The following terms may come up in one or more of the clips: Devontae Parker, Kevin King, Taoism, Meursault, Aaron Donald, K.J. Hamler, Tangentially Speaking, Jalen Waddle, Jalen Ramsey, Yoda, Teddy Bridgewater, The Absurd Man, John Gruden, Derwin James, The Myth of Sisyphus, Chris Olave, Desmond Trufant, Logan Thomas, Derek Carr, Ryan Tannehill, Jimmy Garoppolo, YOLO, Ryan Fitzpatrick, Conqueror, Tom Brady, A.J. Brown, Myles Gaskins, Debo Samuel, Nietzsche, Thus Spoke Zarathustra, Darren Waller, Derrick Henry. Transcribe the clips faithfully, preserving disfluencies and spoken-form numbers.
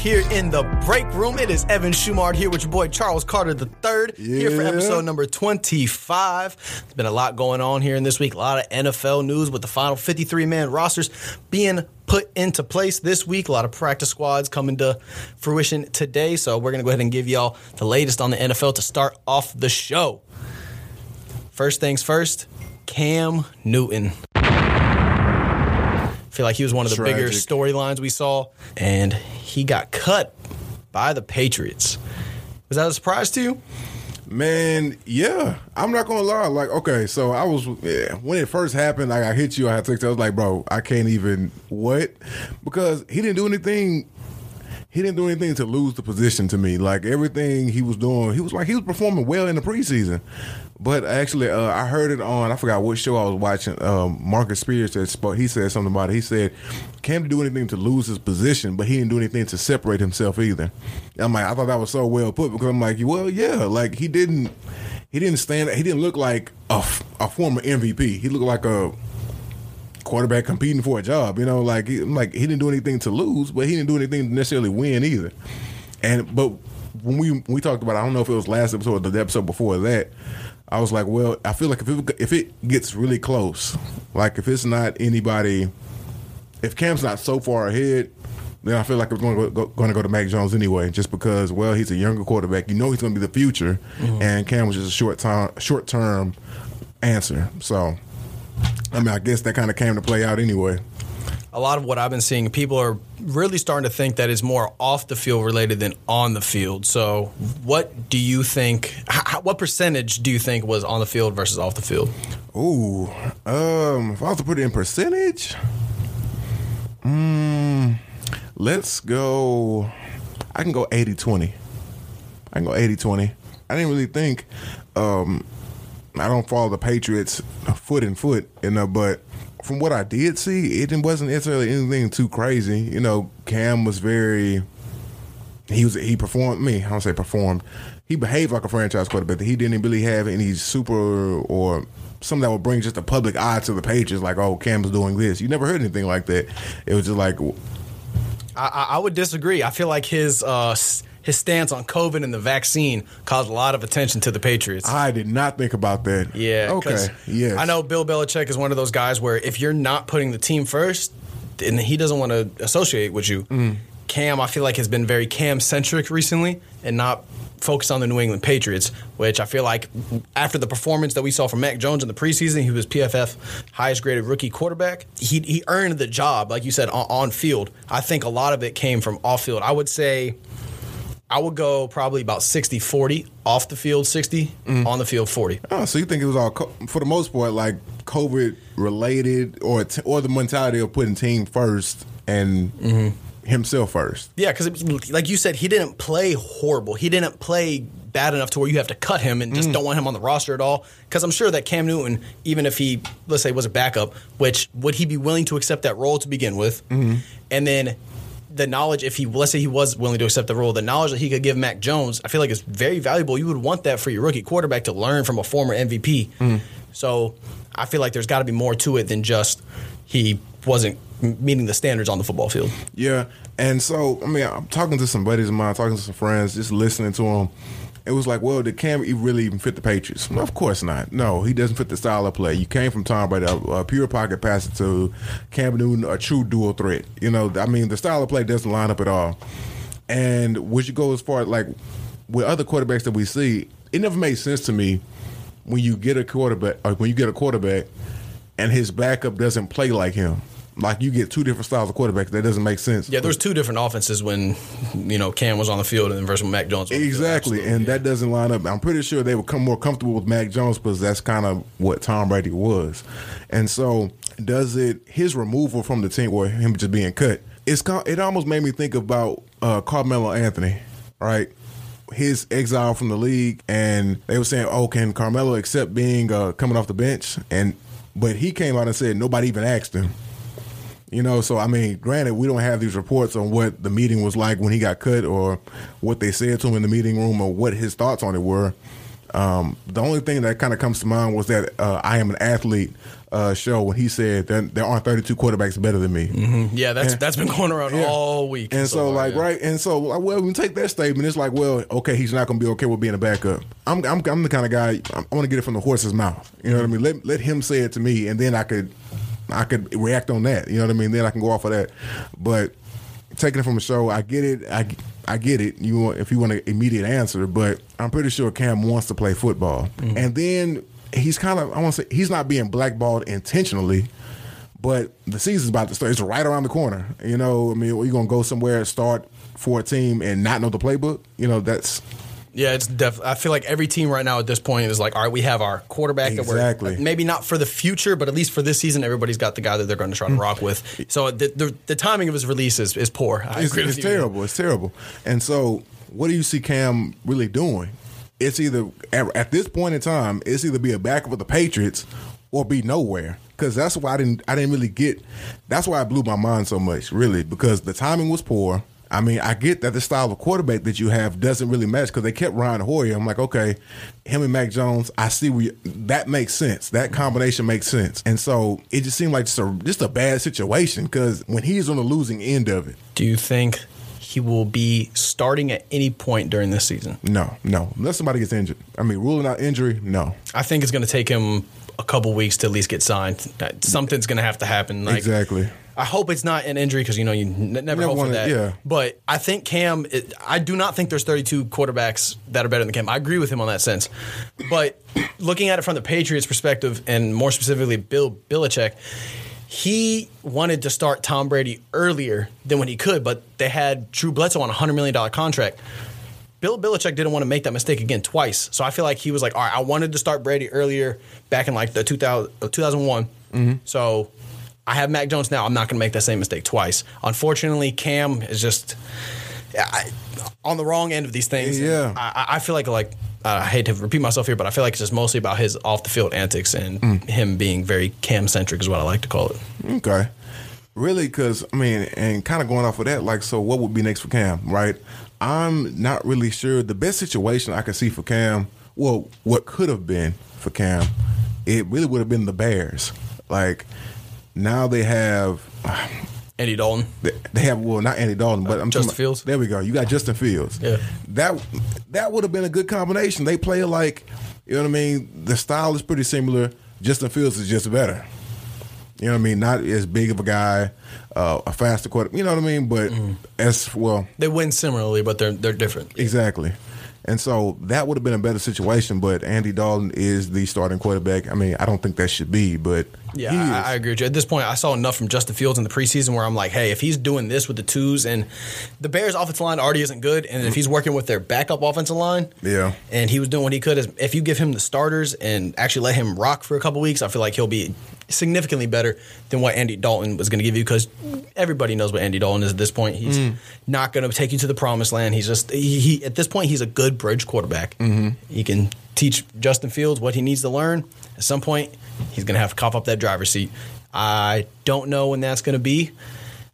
here in the break room. It is Evan Schumard here with your boy Charles Carter the third, yeah. here for episode number twenty-five. There's been a lot going on here in this week, a lot of N F L news with the final fifty-three man rosters being put into place this week. A lot of practice squads coming to fruition today, so we're going to go ahead and give y'all the latest on the N F L to start off the show. First things first, Cam Newton. I feel like he was one of the Tragic. bigger storylines we saw, and he got cut by the Patriots. Was that a surprise to you? Man, yeah. I'm not going to lie. Like, okay, so I was, yeah, when it first happened, like I hit you, I had text, I was like, bro, I can't even, what? Because he didn't do anything. He didn't do anything to lose the position to me. Like, everything he was doing, he was like, he was performing well in the preseason. But actually, uh, I heard it on, I forgot what show I was watching, um, Marcus Spears, that spoke, he said something about it. He said, Cam didn't do anything to lose his position, but he didn't do anything to separate himself either. And I'm like, I thought that was so well put, because I'm like, well, yeah, like, he didn't, he didn't stand, he didn't look like a, a former M V P. He looked like a quarterback competing for a job, you know, like he, like he didn't do anything to lose, but he didn't do anything to necessarily win either. And but when we when we talked about, I don't know if it was last episode or the episode before that, I was like, well, I feel like if it, if it gets really close, like if it's not anybody, if Cam's not so far ahead, then I feel like it's going to go, going to go to Mac Jones anyway, just because, well, he's a younger quarterback, you know, he's going to be the future, mm-hmm. and Cam was just a short time short term answer, so. I mean, I guess that kind of came to play out anyway. A lot of what I've been seeing, people are really starting to think that it's more off the field related than on the field. So what do you think, how, what percentage do you think was on the field versus off the field? Ooh, um, if I was to put it in percentage, um, let's go, I can go eighty twenty. I can go eighty twenty. I didn't really think, um, I don't follow the Patriots foot and foot, you know, but from what I did see, it wasn't necessarily anything too crazy. You know, Cam was very he was he performed me, I don't say performed. He behaved like a franchise quarterback. He didn't really have any super or something that would bring just a public eye to the Patriots, like, oh, Cam's doing this. You never heard anything like that. It was just like I, I would disagree. I feel like his uh His stance on COVID and the vaccine caused a lot of attention to the Patriots. I did not think about that. Yeah. Okay. Yes. I know Bill Belichick is one of those guys where if you're not putting the team first, and he doesn't want to associate with you. Mm. Cam, I feel like, has been very Cam-centric recently and not focused on the New England Patriots, which I feel like after the performance that we saw from Mac Jones in the preseason, he was P F F highest-graded rookie quarterback. He, he earned the job, like you said, on, on field. I think a lot of it came from off field. I would say I would go probably about sixty forty, off the field sixty, mm. on the field forty. Oh, so you think it was all, co- for the most part, like COVID-related or t- or the mentality of putting team first and mm-hmm. himself first. Yeah, because like you said, he didn't play horrible. He didn't play bad enough to where you have to cut him and just mm. don't want him on the roster at all. Because I'm sure that Cam Newton, even if he, let's say, was a backup, which would he be willing to accept that role to begin with? Mm-hmm. And then the knowledge, if he, let's say he was willing to accept the role, the knowledge that he could give Mac Jones, I feel like it's very valuable. You would want that for your rookie quarterback to learn from a former M V P. Mm. So I feel like there's got to be more to it than just he wasn't meeting the standards on the football field. Yeah, and so, I mean, I'm talking to some buddies of mine, talking to some friends, just listening to them. It was like, well, did Cam really even fit the Patriots? Well, of course not. No, he doesn't fit the style of play. You came from Tom Brady, a, a pure pocket passer, to Cam Newton, a true dual threat. You know, I mean, the style of play doesn't line up at all. And would you go as far, like, with other quarterbacks that we see, it never made sense to me when you get a quarterback, or when you get a quarterback and his backup doesn't play like him. Like, you get two different styles of quarterbacks. That doesn't make sense. Yeah, there's two different offenses when, you know, Cam was on the field and versus Mac Jones. Exactly, and yeah. that doesn't line up. I'm pretty sure they would come more comfortable with Mac Jones because that's kind of what Tom Brady was. And so does it – his removal from the team or him just being cut, it's it almost made me think about uh, Carmelo Anthony, right? His exile from the league, and they were saying, oh, can Carmelo accept being uh, coming off the bench? And but he came out and said nobody even asked him. You know, so, I mean, granted, we don't have these reports on what the meeting was like when he got cut or what they said to him in the meeting room or what his thoughts on it were. Um, the only thing that kind of comes to mind was that uh, I am an athlete uh, show when he said that there aren't thirty-two quarterbacks better than me. Mm-hmm. Yeah, that's and, that's been going around yeah. all week. And so, so like, yeah. right, and so well, when we take that statement, it's like, well, okay, he's not going to be okay with being a backup. I'm I'm, I'm the kind of guy, I'm, I want to get it from the horse's mouth. You know mm-hmm. what I mean? Let let him say it to me, and then I could I could react on that. You know what I mean? Then I can go off of that. But taking it from the show, I get it. I I get it. You if you want an immediate answer, but I'm pretty sure Cam wants to play football. Mm-hmm. And then he's kind of I want to say he's not being blackballed intentionally, but the season's about to start. It's right around the corner. You know, I mean, you're gonna go somewhere, start for a team, and not know the playbook. You know, that's. Yeah, it's def- I feel like every team right now at this point is like, all right, we have our quarterback exactly. that we're maybe not for the future, but at least for this season, everybody's got the guy that they're going to try to rock with. So the the, the timing of his release is, is poor. I it's agree it's with you. terrible. It's terrible. And so, what do you see Cam really doing? It's either at, at this point in time, it's either be a backup of the Patriots or be nowhere. Because that's why I didn't I didn't really get. That's why I blew my mind so much, really, because the timing was poor. I mean, I get that the style of quarterback that you have doesn't really match because they kept Ryan Hoyer. I'm like, okay, him and Mac Jones, I see where you, that makes sense. That combination makes sense. And so it just seemed like just a, just a bad situation because when he's on the losing end of it. Do you think he will be starting at any point during this season? No, no. Unless somebody gets injured. I mean, ruling out injury, no. I think it's going to take him a couple weeks to at least get signed. Something's going to have to happen. Like, exactly. I hope it's not an injury because, you know, you n- never, never hope wanna, for that. Yeah. But I think Cam it, – I do not think there's thirty-two quarterbacks that are better than Cam. I agree with him on that sense. But looking at it from the Patriots' perspective and more specifically Bill Belichick, he wanted to start Tom Brady earlier than when he could, but they had Drew Bledsoe on a one hundred million dollars contract. Bill Belichick didn't want to make that mistake again twice. So I feel like he was like, all right, I wanted to start Brady earlier back in like the two thousand, two thousand one. Mm-hmm. So – I have Mac Jones now. I'm not going to make that same mistake twice. Unfortunately, Cam is just I, on the wrong end of these things. Yeah, I, I feel like like I hate to repeat myself here, but I feel like it's just mostly about his off the field antics and mm. him being very Cam centric is what I like to call it. Okay, really, because I mean, and kind of going off of that, like, so what would be next for Cam? Right? I'm not really sure. The best situation I could see for Cam, well, what could have been for Cam, it really would have been the Bears, like. Now they have Andy Dalton. They, they have well, not Andy Dalton, but uh, I'm Justin about, Fields. There we go. You got Justin Fields. Yeah, that that would have been a good combination. They play like, you know what I mean. The style is pretty similar. Justin Fields is just better. You know what I mean? Not as big of a guy, uh, a faster quarterback. You know what I mean? But mm. as well, they win similarly, but they're they're different. Exactly. And so that would have been a better situation, but Andy Dalton is the starting quarterback. I mean, I don't think that should be, but yeah, he is. I, I agree with you. At this point, I saw enough from Justin Fields in the preseason where I'm like, hey, if he's doing this with the twos and the Bears' offensive line already isn't good, and if he's working with their backup offensive line, yeah, and he was doing what he could, if you give him the starters and actually let him rock for a couple weeks, I feel like he'll be significantly better than what Andy Dalton was going to give you because everybody knows what Andy Dalton is at this point. He's mm. not going to take you to the promised land. He's just he, he at this point he's a good bridge quarterback. Mm-hmm. He can teach Justin Fields what he needs to learn. At some point, he's going to have to cough up that driver's seat. I don't know when that's going to be.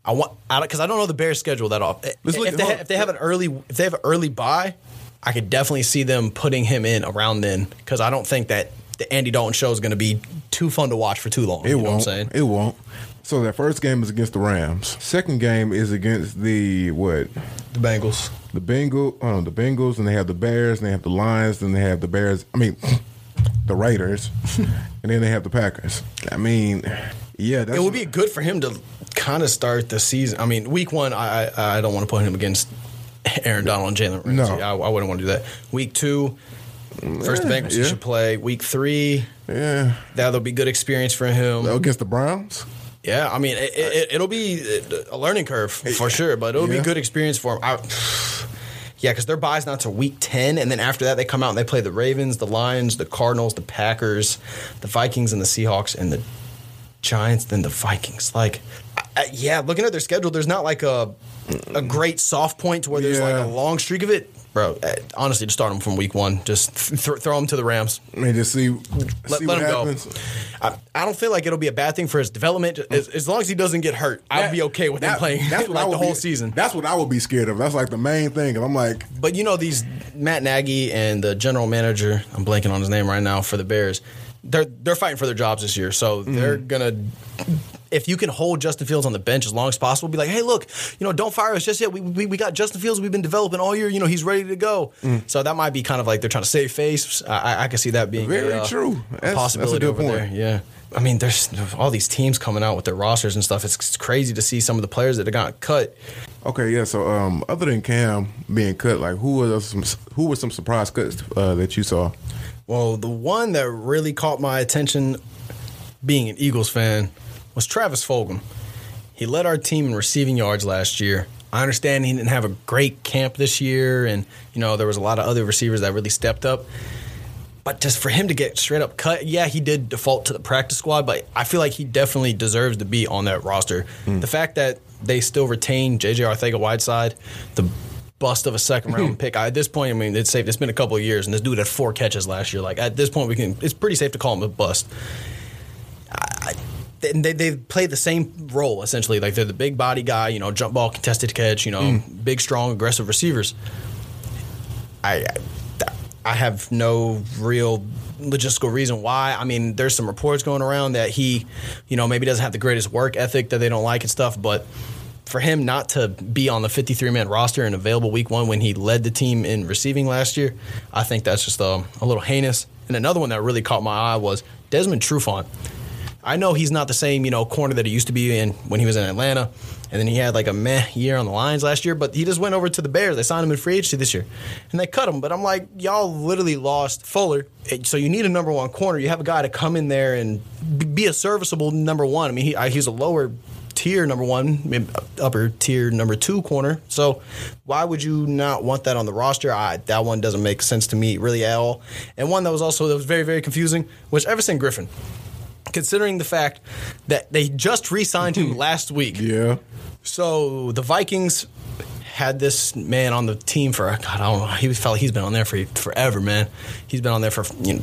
I want because I, I don't know the Bears' schedule that off. Let's if look, they ha- if they have an early if they have an early bye, I could definitely see them putting him in around then because I don't think that the Andy Dalton show is going to be too fun to watch for too long. It you know won't. What I'm saying? It won't. So that first game is against the Rams. Second game is against the what? The Bengals. The Bengal, oh, the Bengals, and they have the Bears, and they have the Lions, and they have the Bears. I mean, the Raiders, and then they have the Packers. I mean, yeah, that's it would be good for him to kind of start the season. I mean, week one, I I, I don't want to put him against Aaron Donald and Jalen Ramsey. No. I, I wouldn't want to do that. Week two. First, the Bengals yeah. should play. Week three, yeah, that'll be good experience for him. Against the Browns? Yeah, I mean, it, it, it'll be a learning curve for sure, but it'll yeah. be good experience for him. I, yeah, because their bye's not to week ten, and then after that they come out and they play the Ravens, the Lions, the Cardinals, the Packers, the Vikings, and the Seahawks, and the Giants, then the Vikings. Like, I, yeah, looking at their schedule, there's not like a, a great soft point to where there's yeah. like a long streak of it. Bro, honestly, just start him from week one. Just th- throw him to the Rams. I mean, just see, let, see let what him happens. Go. I, I don't feel like it'll be a bad thing for his development. As, as long as he doesn't get hurt, I'll be okay with that, him playing that's like the whole be, season. That's what I would be scared of. That's like the main thing. And I'm like, but you know, these Matt Nagy and the general manager, I'm blanking on his name right now for the Bears. They're they're fighting for their jobs this year, so mm-hmm. they're gonna. If you can hold Justin Fields on the bench as long as possible, be like, hey, look, you know, don't fire us just yet. We we, we got Justin Fields we've been developing all year. You know, he's ready to go. Mm. So that might be kind of like they're trying to save face. I, I can see that being very a, uh, true that's, possibility that's a good over point. There. Yeah. I mean, there's all these teams coming out with their rosters and stuff. It's, it's crazy to see some of the players that got cut. Okay, yeah. So, um, other than Cam being cut, like who were some who were some surprise cuts uh, that you saw? Well, the one that really caught my attention, being an Eagles fan, was Travis Fulgham. He led our team in receiving yards last year. I understand he didn't have a great camp this year, and you know there was a lot of other receivers that really stepped up. But just for him to get straight up cut, yeah, he did default to the practice squad, but I feel like he definitely deserves to be on that roster. Mm. The fact that they still retain J J. Arcega-Whiteside, the bust of a second-round pick. I, at this point, I mean, it's safe. It's been a couple of years, and this dude had four catches last year. Like at this point, we can. It's pretty safe to call him a bust. I, I, they they play the same role essentially. Like they're the big body guy, you know, jump ball, contested catch, you know, mm. big, strong, aggressive receivers. I, I I have no real logistical reason why. I mean, there's some reports going around that he, you know, maybe doesn't have the greatest work ethic that they don't like and stuff, but. For him not to be on the fifty-three man roster and available week one when he led the team in receiving last year, I think that's just a, a little heinous. And another one that really caught my eye was Desmond Trufant. I know he's not the same, you know, corner that he used to be in when he was in Atlanta, and then he had like a meh year on the Lions last year, but he just went over to the Bears. They signed him in free agency this year, and they cut him. But I'm like, y'all literally lost Fuller, so you need a number one corner. You have a guy to come in there and be a serviceable number one. I mean, he, he's a lower tier number one, upper tier number two corner. So why would you not want that on the roster? I, that one doesn't make sense to me really at all. And one that was also that was very, very confusing was Everson Griffin. Considering the fact that they just re-signed him last week. Yeah. So the Vikings had this man on the team for, God, I don't know. He felt like he's been on there for forever, man. He's been on there for, you know,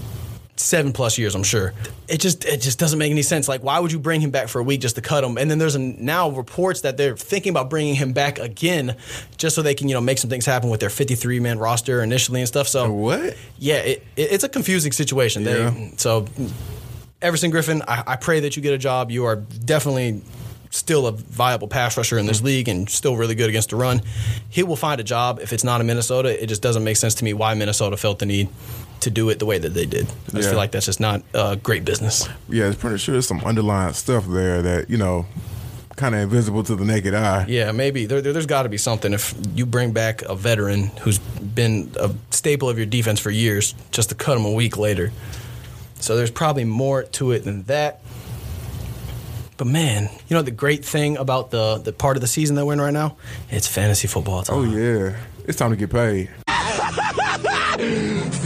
Seven plus years, I'm sure. It just it just doesn't make any sense. Like, why would you bring him back for a week just to cut him? And then there's a, now reports that they're thinking about bringing him back again, just so they can you know make some things happen with their fifty-three man roster initially and stuff. So what? Yeah, it, it, it's a confusing situation. Yeah. They, so Everson Griffin, I, I pray that you get a job. You are definitely still a viable pass rusher in this league and still really good against the run. He will find a job if it's not in Minnesota. It just doesn't make sense to me why Minnesota felt the need to do it the way that they did. I just yeah. feel like that's just not uh, great business. Yeah, it's pretty sure there's some underlying stuff there that, you know, kind of invisible to the naked eye. Yeah, maybe. There, there, there's got to be something if you bring back a veteran who's been a staple of your defense for years just to cut him a week later. So there's probably more to it than that. But, man, you know the great thing about the, the part of the season that we're in right now? It's fantasy football time. Oh, yeah. It's time to get paid.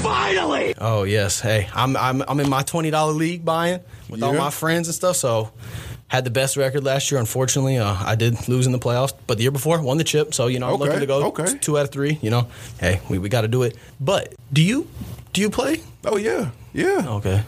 Finally! Oh, yes. Hey, I'm I'm I'm in my twenty dollar league buying with yeah. all my friends and stuff, so had the best record last year, unfortunately. Uh, I did lose in the playoffs, but the year before, won the chip, so, you know, I'm okay. looking to go okay. t- two out of three. You know, hey, we, we got to do it. But do you do you play? Oh, yeah. Yeah. Okay.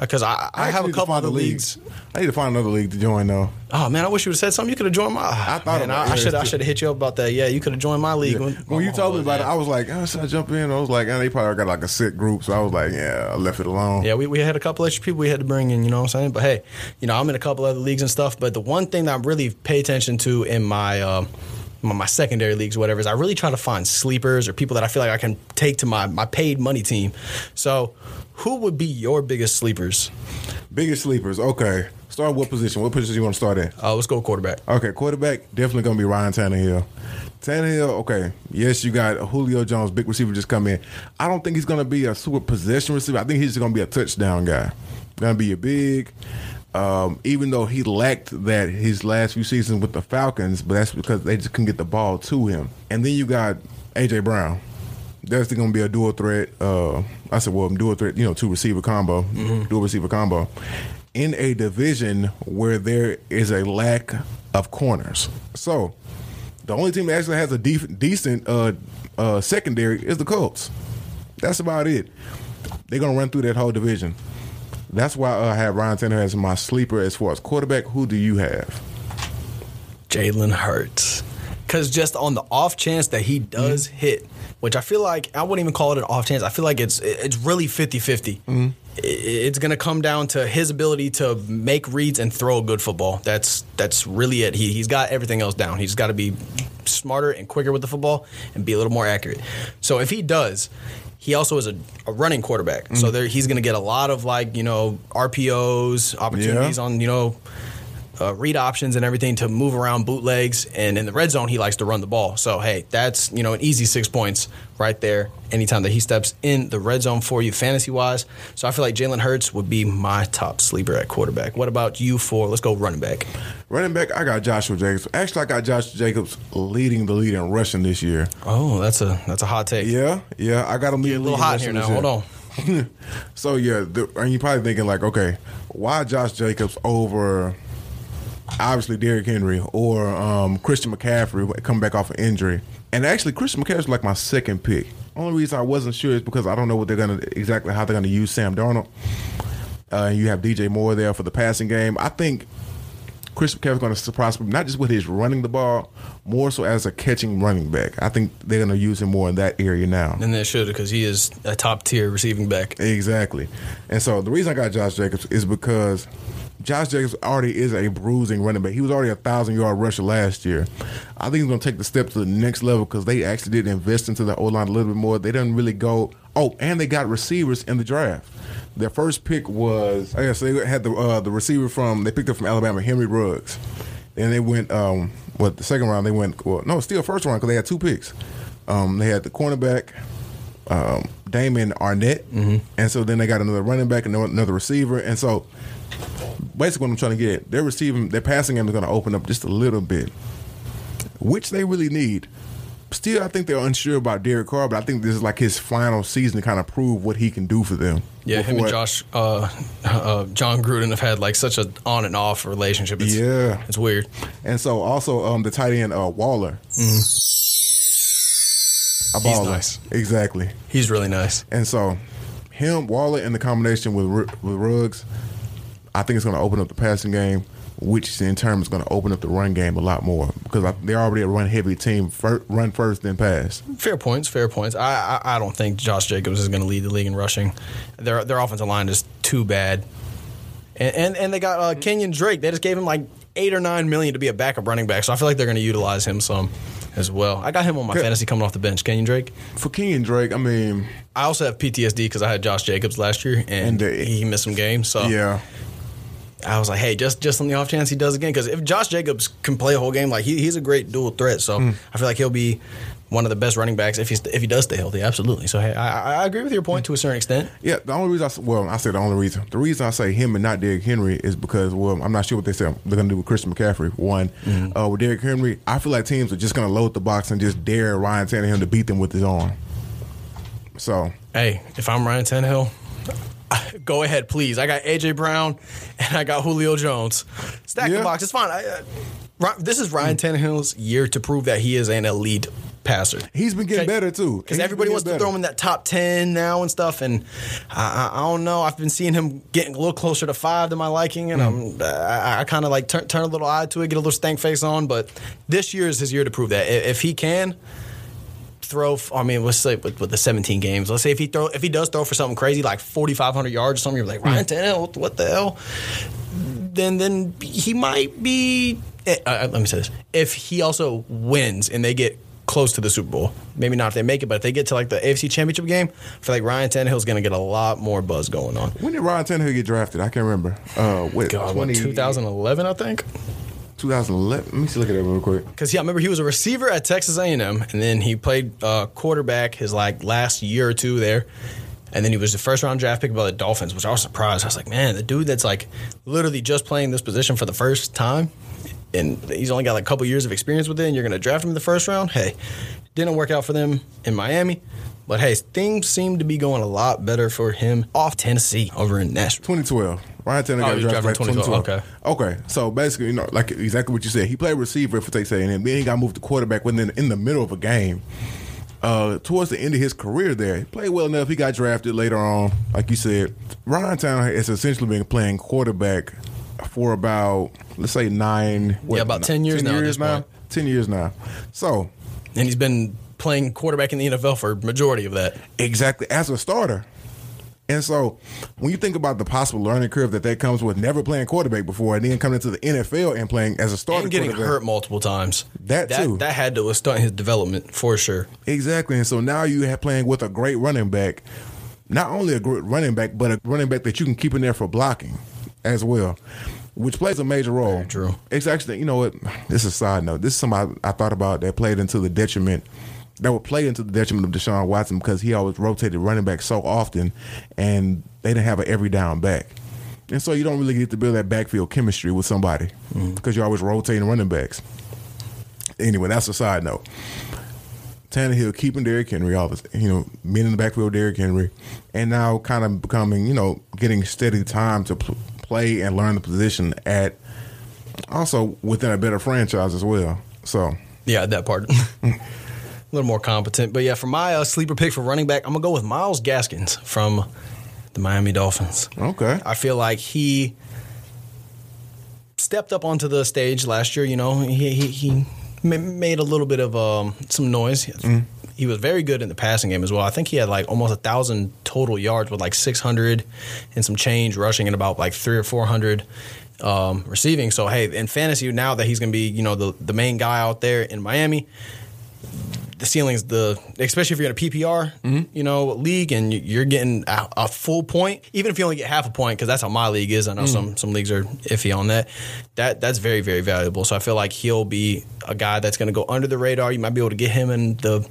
Because I, I, I have a couple of leagues. leagues. I need to find another league to join, though. Oh, man, I wish you would have said something. You could have joined my. I thought man, I should I should have hit you up about that. Yeah, you could have joined my league. Yeah. When, when you oh, told me about it, I was like, oh, should I jump in? I was like, oh, they probably got like a sick group. So I was like, yeah, I left it alone. Yeah, we, we had a couple extra people we had to bring in, you know what I'm saying? But, hey, you know, I'm in a couple other leagues and stuff. But the one thing that I really pay attention to in my uh, – my secondary leagues, whatever, is I really try to find sleepers or people that I feel like I can take to my, my paid money team. So who would be your biggest sleepers? Biggest sleepers, okay. Start what position? What position do you want to start in? Uh, let's go quarterback. Okay, quarterback, definitely going to be Ryan Tannehill. Tannehill, okay, yes, you got Julio Jones, big receiver, just come in. I don't think he's going to be a super possession receiver. I think he's just going to be a touchdown guy. Going to be a big... Um, even though he lacked that his last few seasons with the Falcons, but that's because they just couldn't get the ball to him. And then you got A J. Brown. That's going to be a dual threat. Uh, I said, well, dual threat, you know, two receiver combo, mm-hmm. dual receiver combo. In a division where there is a lack of corners. So the only team that actually has a de- decent uh, uh, secondary is the Colts. That's about it. They're going to run through that whole division. That's why uh, I have Ryan Tannehill as my sleeper as far as quarterback. Who do you have? Jalen Hurts. Because just on the off chance that he does mm-hmm. hit, which I feel like, I wouldn't even call it an off chance. I feel like it's it's really fifty-fifty. Mm-hmm. It's going to come down to his ability to make reads and throw good football. That's that's really it. He, he's got everything else down. He's got to be smarter and quicker with the football and be a little more accurate. So if he does, he also is a, a running quarterback. Mm-hmm. So there, he's going to get a lot of, like, you know, R P Os, opportunities yeah. on, you know, Uh, read options and everything to move around bootlegs, and in the red zone he likes to run the ball. So hey, that's, you know, an easy six points right there anytime that he steps in the red zone for you fantasy wise. So I feel like Jalen Hurts would be my top sleeper at quarterback. What about you for, let's go running back? Running back, I got Joshua Jacobs. Actually, I got Joshua Jacobs leading the lead in rushing this year. Oh, that's a that's a hot take. Yeah, yeah, I got him leading the lead. A little hot here now. Hold on. So yeah, the, and you're probably thinking like, okay, why Josh Jacobs over? Obviously, Derrick Henry or um, Christian McCaffrey coming back off an injury. And actually, Christian McCaffrey is like my second pick. Only reason I wasn't sure is because I don't know what they're gonna exactly how they're going to use Sam Darnold. Uh, you have D J Moore there for the passing game. I think Christian McCaffrey is going to surprise me, not just with his running the ball, more so as a catching running back. I think they're going to use him more in that area now. And they should, because he is a top-tier receiving back. Exactly. And so the reason I got Josh Jacobs is because Josh Jacobs already is a bruising running back. He was already a thousand-yard rusher last year. I think he's going to take the step to the next level because they actually did invest into the O-line a little bit more. They didn't really go – oh, and they got receivers in the draft. Their first pick was – I guess they had the uh, the receiver from – they picked up from Alabama, Henry Ruggs. And they went um, – what, the second round they went – well, no, still first round because they had two picks. Um, they had the cornerback – Um, Damon Arnett, mm-hmm. and so then they got another running back and another receiver, and so basically what I'm trying to get, they're receiving, their passing game is going to open up just a little bit, which they really need. Still, I think they're unsure about Derek Carr, but I think this is like his final season to kind of prove what he can do for them. Yeah, him and Josh, uh, uh, John Gruden have had like such an on and off relationship. It's, yeah, it's weird. And so also um, the tight end uh, Waller. Mm-hmm. A baller. He's nice. Exactly. He's really nice. And so him, Waller, and the combination with with Ruggs, I think it's going to open up the passing game, which in turn is going to open up the run game a lot more because I, they're already a run-heavy team, first, run first, then pass. Fair points, fair points. I, I, I don't think Josh Jacobs is going to lead the league in rushing. Their their offensive line is too bad. And, and, and they got uh, Kenyon Drake. They just gave him like eight or nine million dollars to be a backup running back, so I feel like they're going to utilize him some as well. I got him on my fantasy coming off the bench, Kenyon Drake. For Kenyon Drake, I mean... I also have P T S D because I had Josh Jacobs last year, and, and the, he missed some games. So yeah. I was like, hey, just, just on the off chance he does again. Because if Josh Jacobs can play a whole game, like he, he's a great dual threat. So mm. I feel like he'll be one of the best running backs if, he's, if he does stay healthy. Absolutely. So, hey, I, I agree with your point mm. to a certain extent. Yeah, the only reason I, well, I say the only reason. The reason I say him and not Derrick Henry is because, well, I'm not sure what they said they're going to do with Christian McCaffrey. One, mm. uh, with Derrick Henry, I feel like teams are just going to load the box and just dare Ryan Tannehill to beat them with his arm. So, hey, if I'm Ryan Tannehill, go ahead, please. I got A J. Brown and I got Julio Jones. Stack yeah. the box. It's fine. I, I, this is Ryan Tannehill's year to prove that he is an elite passer. He's been getting better, too. Because everybody wants to throw him in that top ten now and stuff. And I, I, I don't know. I've been seeing him getting a little closer to five to my liking. And mm. I'm, I, I kind of like turn, turn a little eye to it, get a little stank face on. But this year is his year to prove that. If he can throw, I mean, let's say with, with the seventeen games, let's say if he throw, if he does throw for something crazy like forty-five hundred yards or something, you're like, Ryan Tannehill, what the hell? Then then he might be. Uh, let me say this: if he also wins and they get close to the Super Bowl, maybe not if they make it, but if they get to like the A F C Championship game, I feel like Ryan Tannehill's going to get a lot more buzz going on. When did Ryan Tannehill get drafted? I can't remember. Uh, what, God, twenty twenty eleven, I think. twenty eleven. Let me see, look at that real quick. Because yeah, I remember he was a receiver at Texas A and M, and then he played uh, quarterback his like last year or two there, and then he was the first round draft pick by the Dolphins, which I was surprised. I was like, man, the dude that's like literally just playing this position for the first time, and he's only got like a couple years of experience with it, and you're going to draft him in the first round? Hey, didn't work out for them in Miami. But, hey, things seem to be going a lot better for him off Tennessee over in Nashville. twenty twelve. Ryan Tannehill got oh, drafted back in twenty twelve. Okay. Okay. So, basically, you know, like exactly what you said. He played receiver for Texas A and M, and then he got moved to quarterback within, in the middle of a game. uh, towards the end of his career there. He played well enough. He got drafted later on. Like you said, Ryan Tannehill has essentially been playing quarterback for about, let's say, nine. What, yeah, about ten years now. Ten years now. Ten years now. So, and he's been playing quarterback in the N F L for majority of that. Exactly, as a starter. And so, when you think about the possible learning curve that that comes with never playing quarterback before and then coming into the N F L and playing as a starter, and getting hurt multiple times, that, that too, that had to stunt his development for sure. Exactly, and so now you have playing with a great running back, not only a great running back, but a running back that you can keep in there for blocking as well, which plays a major role. Very true. It's actually, you know what? This is a side note. This is somebody I thought about that played into the detriment. That would play into the detriment of Deshaun Watson because he always rotated running back so often, and they didn't have an every down back. And so you don't really get to build that backfield chemistry with somebody mm-hmm. because you're always rotating running backs. Anyway, that's a side note. Tannehill keeping Derrick Henry, all this, you know, being in the backfield with Derrick Henry, and now kind of becoming, you know, getting steady time to pl- play and learn the position at also within a better franchise as well. So yeah, that part. A little more competent. But, yeah, for my uh, sleeper pick for running back, I'm going to go with Myles Gaskins from the Miami Dolphins. Okay. I feel like he stepped up onto the stage last year. You know, he he, he made a little bit of um, some noise. Mm. He was very good in the passing game as well. I think he had, like, almost one thousand total yards with, like, six hundred and some change rushing and about, like, three hundred or four hundred um, receiving. So, hey, in fantasy, now that he's going to be, you know, the, the main guy out there in Miami, the ceiling's the, especially if you're in a P P R, mm-hmm. you know, league, and you're getting a, a full point, even if you only get half a point, because that's how my league is. I know mm-hmm. some some leagues are iffy on that. That that's very, very valuable. So I feel like he'll be a guy that's going to go under the radar. You might be able to get him in the,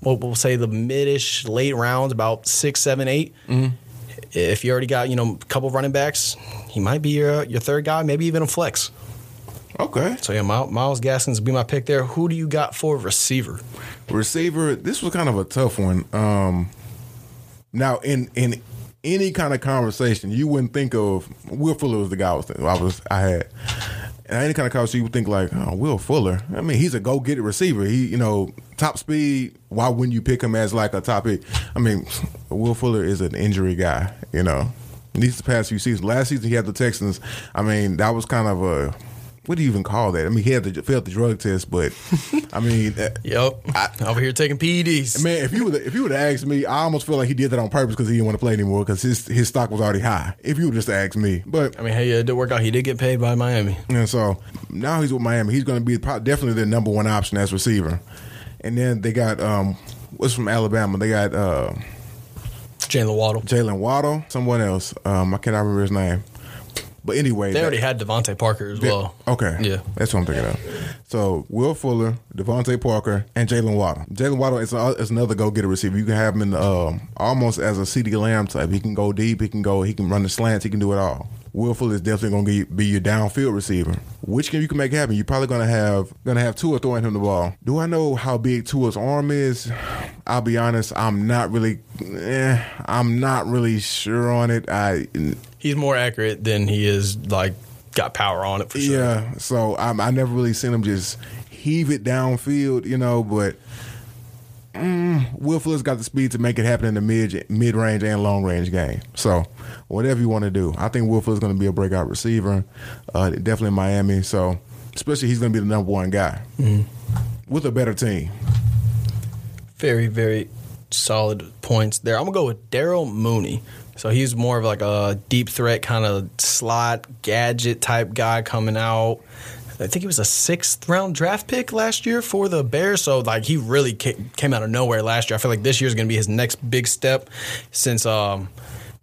what we'll say, the mid-ish, late rounds, about six, seven, eight. Mm-hmm. If you already got, you know, a couple running backs, he might be your your third guy, maybe even a flex. Okay. So, yeah, Myles My- Gaskins would be my pick there. Who do you got for receiver? Receiver, this was kind of a tough one. Um, now, in in any kind of conversation, you wouldn't think of – Will Fuller was the guy I was thinking, I, was, I had. And any kind of conversation, you would think like, oh, Will Fuller. I mean, he's a go-get receiver. He, you know, top speed. Why wouldn't you pick him as like a top eight? I mean, Will Fuller is an injury guy, you know. These past few seasons. Last season he had the Texans. I mean, that was kind of a – what do you even call that? I mean, he had to fail the drug test, but I mean, yep, I, over here taking P E Ds. Man, if you would if you would have asked me, I almost feel like he did that on purpose because he didn't want to play anymore because his his stock was already high. If you would just ask me, but I mean, hey, it did work out. He did get paid by Miami, and so now he's with Miami. He's going to be definitely their number one option as receiver. And then they got um, what's from Alabama? They got uh, Jalen Waddle, Jalen Waddle, someone else. Um, I cannot remember his name. But anyway, they already that, had Devontae Parker as they, well. Okay. Yeah. That's what I'm thinking of. So, Will Fuller, Devontae Parker, and Jalen Waddle. Jalen Waddle is, a, is another go-getter receiver. You can have him in the, um, almost as a CeeDee Lamb type. He can go deep. He can go. He can run the slants. He can do it all. Will Fuller is definitely going to be your downfield receiver, which can you can make happen. You're probably going to have going to have Tua throwing him the ball. Do I know how big Tua's arm is? I'll be honest. I'm not really. Eh, I'm not really sure on it. I. He's more accurate than he is, like, got power on it for sure. Yeah, so um, I never really seen him just heave it downfield, you know, but mm, Will Fuller's got the speed to make it happen in the mid, mid-range and long-range game. So whatever you want to do, I think Will Fuller's going to be a breakout receiver, uh, definitely Miami. So especially he's going to be the number one guy mm-hmm. with a better team. Very, very solid points there. I'm going to go with Daryl Mooney. So he's more of like a deep threat kind of slot gadget type guy coming out. I think he was a sixth round draft pick last year for the Bears. So like he really came out of nowhere last year. I feel like this year is going to be his next big step since um,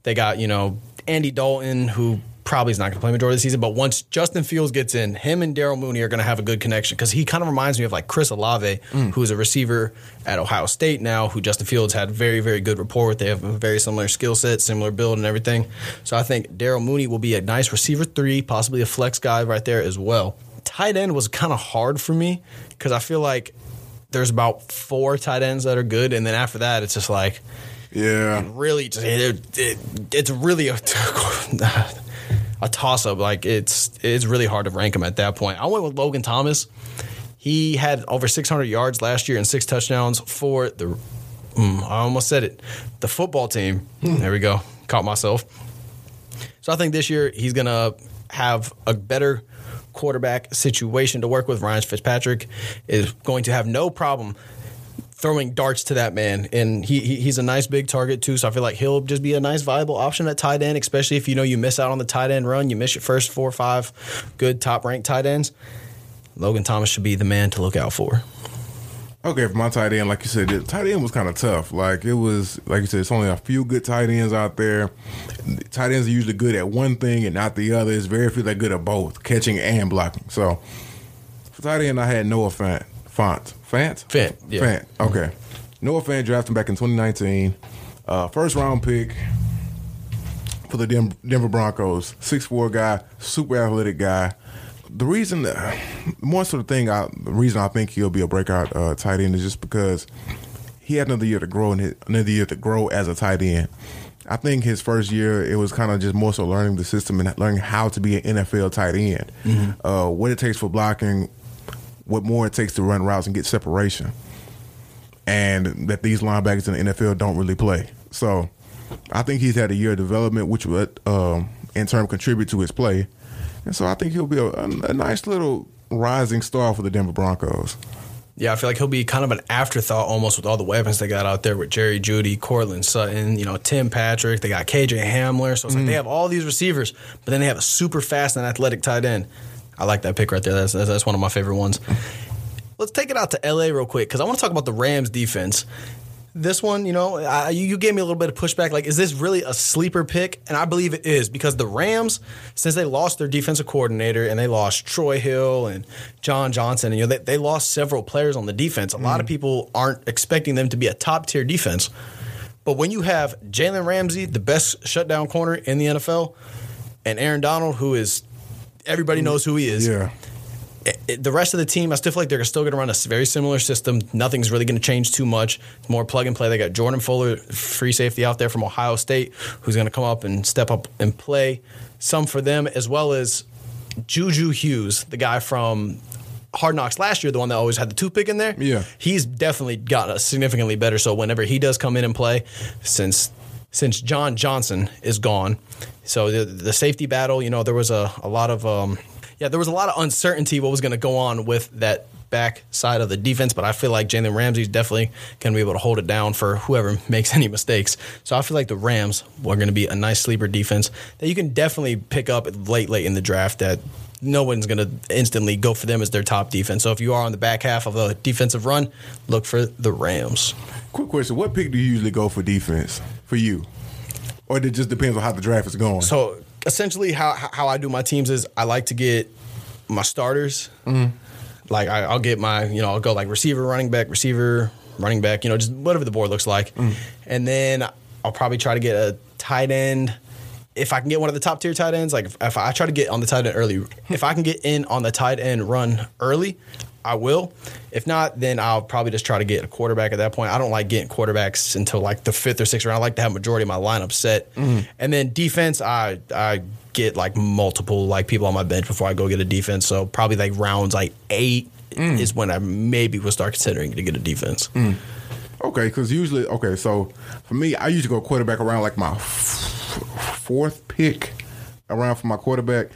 they got, you know, Andy Dalton, who probably is not going to play majority of the season. But once Justin Fields gets in, him and Daryl Mooney are going to have a good connection because he kind of reminds me of like Chris Olave, mm. who is a receiver at Ohio State now, who Justin Fields had very, very good rapport with. They have a very similar skill set, similar build and everything. So I think Daryl Mooney will be a nice receiver three, possibly a flex guy right there as well. Tight end was kind of hard for me because I feel like there's about four tight ends that are good. And then after that, it's just like, yeah, it really, just, it, it, it's really a. A toss-up, like it's it's really hard to rank him at that point. I went with Logan Thomas. He had over six hundred yards last year and six touchdowns for the mm, – I almost said it. The football team. Mm. There we go. Caught myself. So I think this year he's going to have a better quarterback situation to work with. Ryan Fitzpatrick is going to have no problem throwing darts to that man, and he, he he's a nice big target too, so I feel like he'll just be a nice viable option at tight end, especially if you know you miss out on the tight end run, you miss your first four or five good top-ranked tight ends. Logan Thomas should be the man to look out for. Okay, for my tight end, like you said, the tight end was kind of tough. Like it was, like you said, it's only a few good tight ends out there. Tight ends are usually good at one thing and not the other. It's very few that are good at both, catching and blocking. So for tight end, I had Noah Fant. Font. Fant? Fant, yeah. Fant, okay. Noah Fant drafted back in twenty nineteen. Uh, first round pick for the Den- Denver Broncos. six foot four guy, super athletic guy. The reason, that, more sort of thing, I, the reason I think he'll be a breakout uh, tight end is just because he had another year to grow and his, another year to grow as a tight end. I think his first year, it was kind of just more so learning the system and learning how to be an N F L tight end. Mm-hmm. Uh, what it takes for blocking, what more it takes to run routes and get separation, and that these linebackers in the N F L don't really play. So I think he's had a year of development, which would um, in turn contribute to his play. And so I think he'll be a, a nice little rising star for the Denver Broncos. Yeah, I feel like he'll be kind of an afterthought almost with all the weapons they got out there with Jerry Jeudy, Cortland Sutton, you know, Tim Patrick. They got K J Hamler. So it's like mm. they have all these receivers, but then they have a super fast and athletic tight end. I like that pick right there. That's, that's that's one of my favorite ones. Let's take it out to L A real quick because I want to talk about the Rams defense. This one, you know, I, you gave me a little bit of pushback. Like, is this really a sleeper pick? And I believe it is because the Rams, since they lost their defensive coordinator and they lost Troy Hill and John Johnson, and you know, they, they lost several players on the defense. A mm-hmm. lot of people aren't expecting them to be a top-tier defense. But when you have Jalen Ramsey, the best shutdown corner in the N F L, and Aaron Donald, who is – everybody knows who he is. Yeah. The rest of the team, I still feel like they're still going to run a very similar system. Nothing's really going to change too much. It's more plug and play. They got Jordan Fuller, free safety out there from Ohio State, who's going to come up and step up and play some for them, as well as Juju Hughes, the guy from Hard Knocks last year, the one that always had the toothpick in there. Yeah. He's definitely got significantly better. So whenever he does come in and play, since – since John Johnson is gone. So the, the safety battle, you know, there was a, a lot of um, yeah, there was a lot of uncertainty what was going to go on with that back side of the defense, but I feel like Jalen Ramsey's definitely going to be able to hold it down for whoever makes any mistakes. So I feel like the Rams are going to be a nice sleeper defense that you can definitely pick up late, late in the draft that no one's going to instantly go for them as their top defense. So if you are on the back half of a defensive run, look for the Rams. Quick question, what pick do you usually go for defense? For you? Or it just depends on how the draft is going? So, essentially, how how I do my teams is I like to get my starters. Mm-hmm. Like, I, I'll get my, you know, I'll go, like, receiver, running back, receiver, running back, you know, just whatever the board looks like. Mm-hmm. And then I'll probably try to get a tight end. If I can get one of the top-tier tight ends, like, if, if I try to get on the tight end early, if I can get in on the tight end run early, I will. If not, then I'll probably just try to get a quarterback at that point. I don't like getting quarterbacks until like the fifth or sixth round. I like to have a majority of my lineup set. Mm. And then defense, I I get like multiple like people on my bench before I go get a defense. So probably like rounds like eight mm. is when I maybe will start considering to get a defense. Mm. Okay, because usually, okay, so for me, I usually go quarterback around like my f- fourth pick around for my quarterback.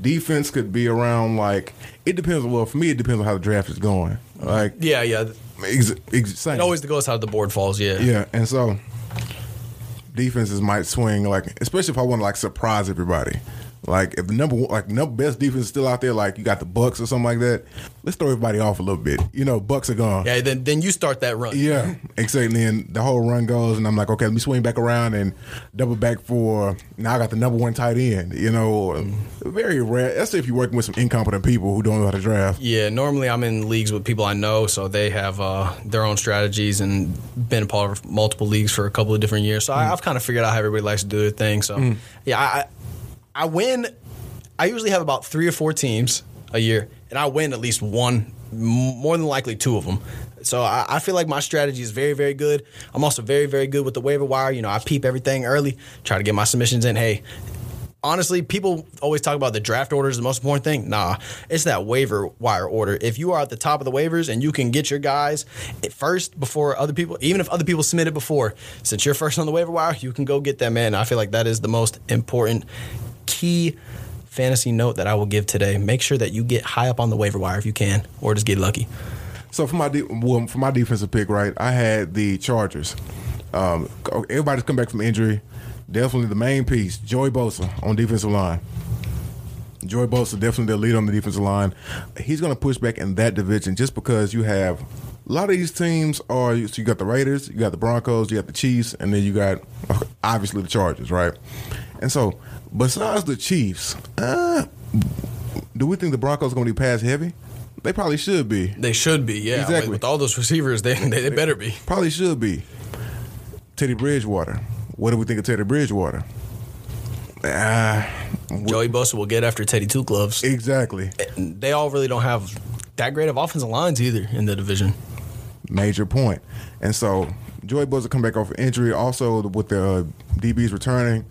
Defense could be around like it depends. Well, for me, it depends on how the draft is going. Like yeah, yeah. Ex- ex- it always goes how the board falls. Yeah, yeah. And so defenses might swing like, especially if I want to like surprise everybody. Like if the number one, like number best defense is still out there, like you got the Bucks or something like that. Let's throw everybody off a little bit. You know, Bucks are gone. Yeah, then then you start that run. Yeah, exactly. And the whole run goes, and I'm like, okay, let me swing back around and double back for now. I got the number one tight end. You know, mm-hmm. very rare. That's if you're working with some incompetent people who don't know how to draft. Yeah, normally I'm in leagues with people I know, so they have uh, their own strategies and been a part of multiple leagues for a couple of different years. So mm-hmm. I, I've kind of figured out how everybody likes to do their thing. So mm-hmm. yeah, I. I I win – I usually have about three or four teams a year, and I win at least one, more than likely two of them. So I, I feel like my strategy is very, very good. I'm also very, very good with the waiver wire. You know, I peep everything early, try to get my submissions in. Hey, honestly, people always talk about the draft order is the most important thing. Nah, it's that waiver wire order. If you are at the top of the waivers and you can get your guys at first before other people, even if other people submit it before, since you're first on the waiver wire, you can go get them in. I feel like that is the most important key fantasy note that I will give today. Make sure that you get high up on the waiver wire if you can, or just get lucky. So for my de- well, for my defensive pick, right, I had the Chargers. Um, everybody's come back from injury. Definitely the main piece, Joey Bosa on defensive line. Joey Bosa definitely the lead on the defensive line. He's going to push back in that division just because you have a lot of these teams are. So you got the Raiders, you got the Broncos, you got the Chiefs, and then you got obviously the Chargers, right? And so, besides the Chiefs, uh, do we think the Broncos are going to be pass heavy? They probably should be. They should be, yeah. Exactly. With, with all those receivers, they, they they better be. Probably should be. Teddy Bridgewater. What do we think of Teddy Bridgewater? Uh, Joey Bosa will get after Teddy Two Gloves. Exactly. They all really don't have that great of offensive lines either in the division. Major point. And so, Joey Bosa come back off of injury. Also, with the uh, D Bs returning,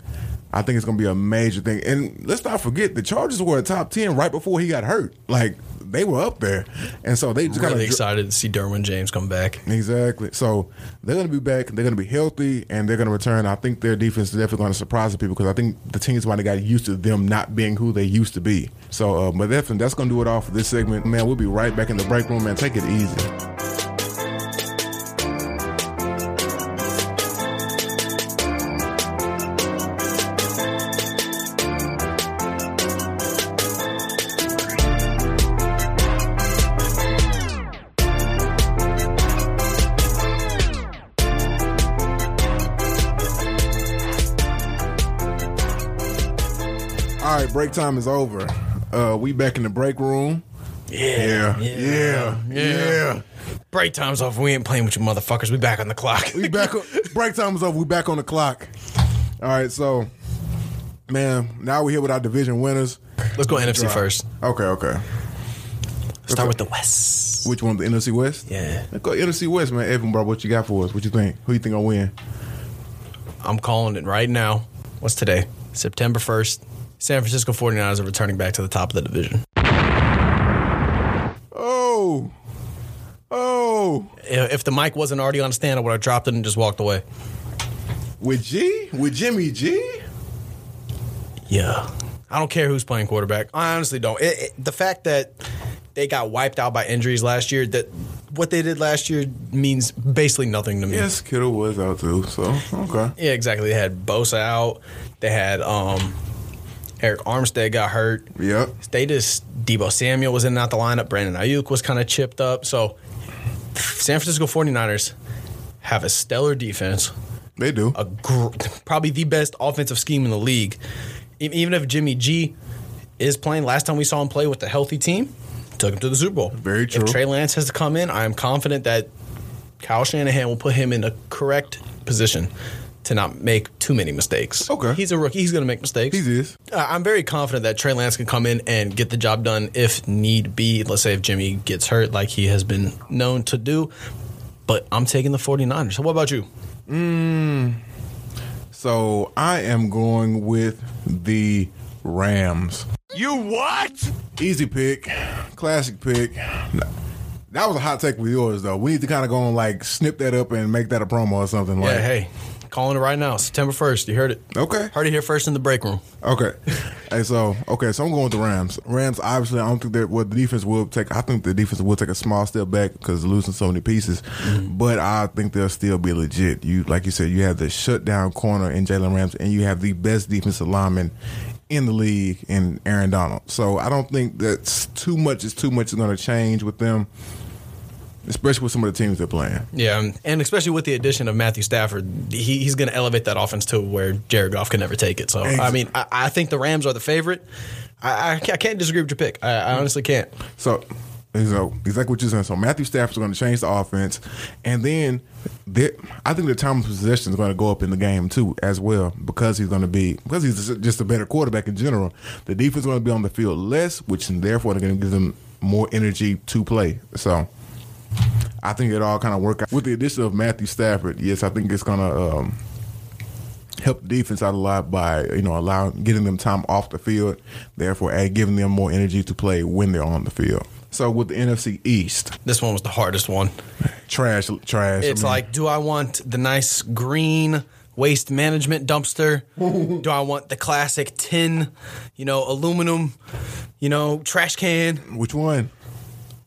I think it's going to be a major thing. And let's not forget, the Chargers were a top ten right before he got hurt. Like, they were up there. And so they just got really excited dr- to see Derwin James come back. Exactly. So they're going to be back. They're going to be healthy, and they're going to return. I think their defense is definitely going to surprise people because I think the teams might have got used to them not being who they used to be. So, uh, but definitely, that's going to do it all for this segment. Man, we'll be right back in the break room, man. Take it easy. Break time is over. Uh, we back in the break room. Yeah. Yeah. Yeah. Yeah. yeah. Break time's over. We ain't playing with you motherfuckers. We back on the clock. we back. On, break time is over. We back on the clock. All right. So, man, now we're here with our division winners. Let's go N F C first. Okay. Okay. Start okay. with the West. Which one? The N F C West? Yeah. Let's go N F C West, man. Evan, bro, what you got for us? What you think? Who you think gonna win? I'm calling it right now. What's today? September first. San Francisco forty-niners are returning back to the top of the division. Oh. Oh. If the mic wasn't already on stand, I would have dropped it and just walked away. With G? With Jimmy G? Yeah. I don't care who's playing quarterback. I honestly don't. It, it, the fact that they got wiped out by injuries last year, that what they did last year means basically nothing to me. Yes, Kittle was out too, so, okay. Yeah, exactly. They had Bosa out. They had... um. Eric Armstead got hurt. Yep. They just Debo Samuel was in and out the lineup. Brandon Ayuk was kind of chipped up. So, San Francisco forty-niners have a stellar defense. They do. A gr- probably the best offensive scheme in the league. Even if Jimmy G is playing, last time we saw him play with a healthy team, took him to the Super Bowl. Very true. If Trey Lance has to come in, I am confident that Kyle Shanahan will put him in the correct position to not make too many mistakes. Okay. He's a rookie. He's going to make mistakes. He is. Uh, I'm very confident that Trey Lance can come in and get the job done if need be. Let's say if Jimmy gets hurt like he has been known to do. But I'm taking the forty-niners. So what about you? Mm, so I am going with the Rams. You what? Easy pick. Classic pick. No. That was a hot take with yours, though. We need to kind of go and, like, snip that up and make that a promo or something. Yeah, like. hey. Calling it right now, September first. You heard it. Okay. Heard it here first in the break room. Okay. hey, so, okay, so I'm going with the Rams. Rams, obviously, I don't think that what the defense will take. I think the defense will take a small step back because they're losing so many pieces. Mm-hmm. But I think they'll still be legit. You, like you said, you have the shutdown corner in Jalen Ramsey, and you have the best defensive lineman in the league in Aaron Donald. So I don't think that's too much is too much is going to change with them. Especially with some of the teams they're playing. Yeah, and especially with the addition of Matthew Stafford, he, he's going to elevate that offense to where Jared Goff can never take it. So, exactly. I mean, I, I think the Rams are the favorite. I, I, I can't disagree with your pick. I, I honestly can't. So, so, exactly what you're saying. So, Matthew Stafford's going to change the offense. And then I think the time of possession is going to go up in the game, too, as well, because he's going to be – because he's just a better quarterback in general. The defense is going to be on the field less, which, therefore, they're going to give them more energy to play. So – I think it all kind of work out. With the addition of Matthew Stafford, yes, I think it's going to um, help the defense out a lot by, you know, allowing getting them time off the field, therefore giving them more energy to play when they're on the field. So with the N F C East, this one was the hardest one. Trash, trash. It's I mean. like, do I want the nice green waste management dumpster? Do I want the classic tin, you know, aluminum, you know, trash can? Which one?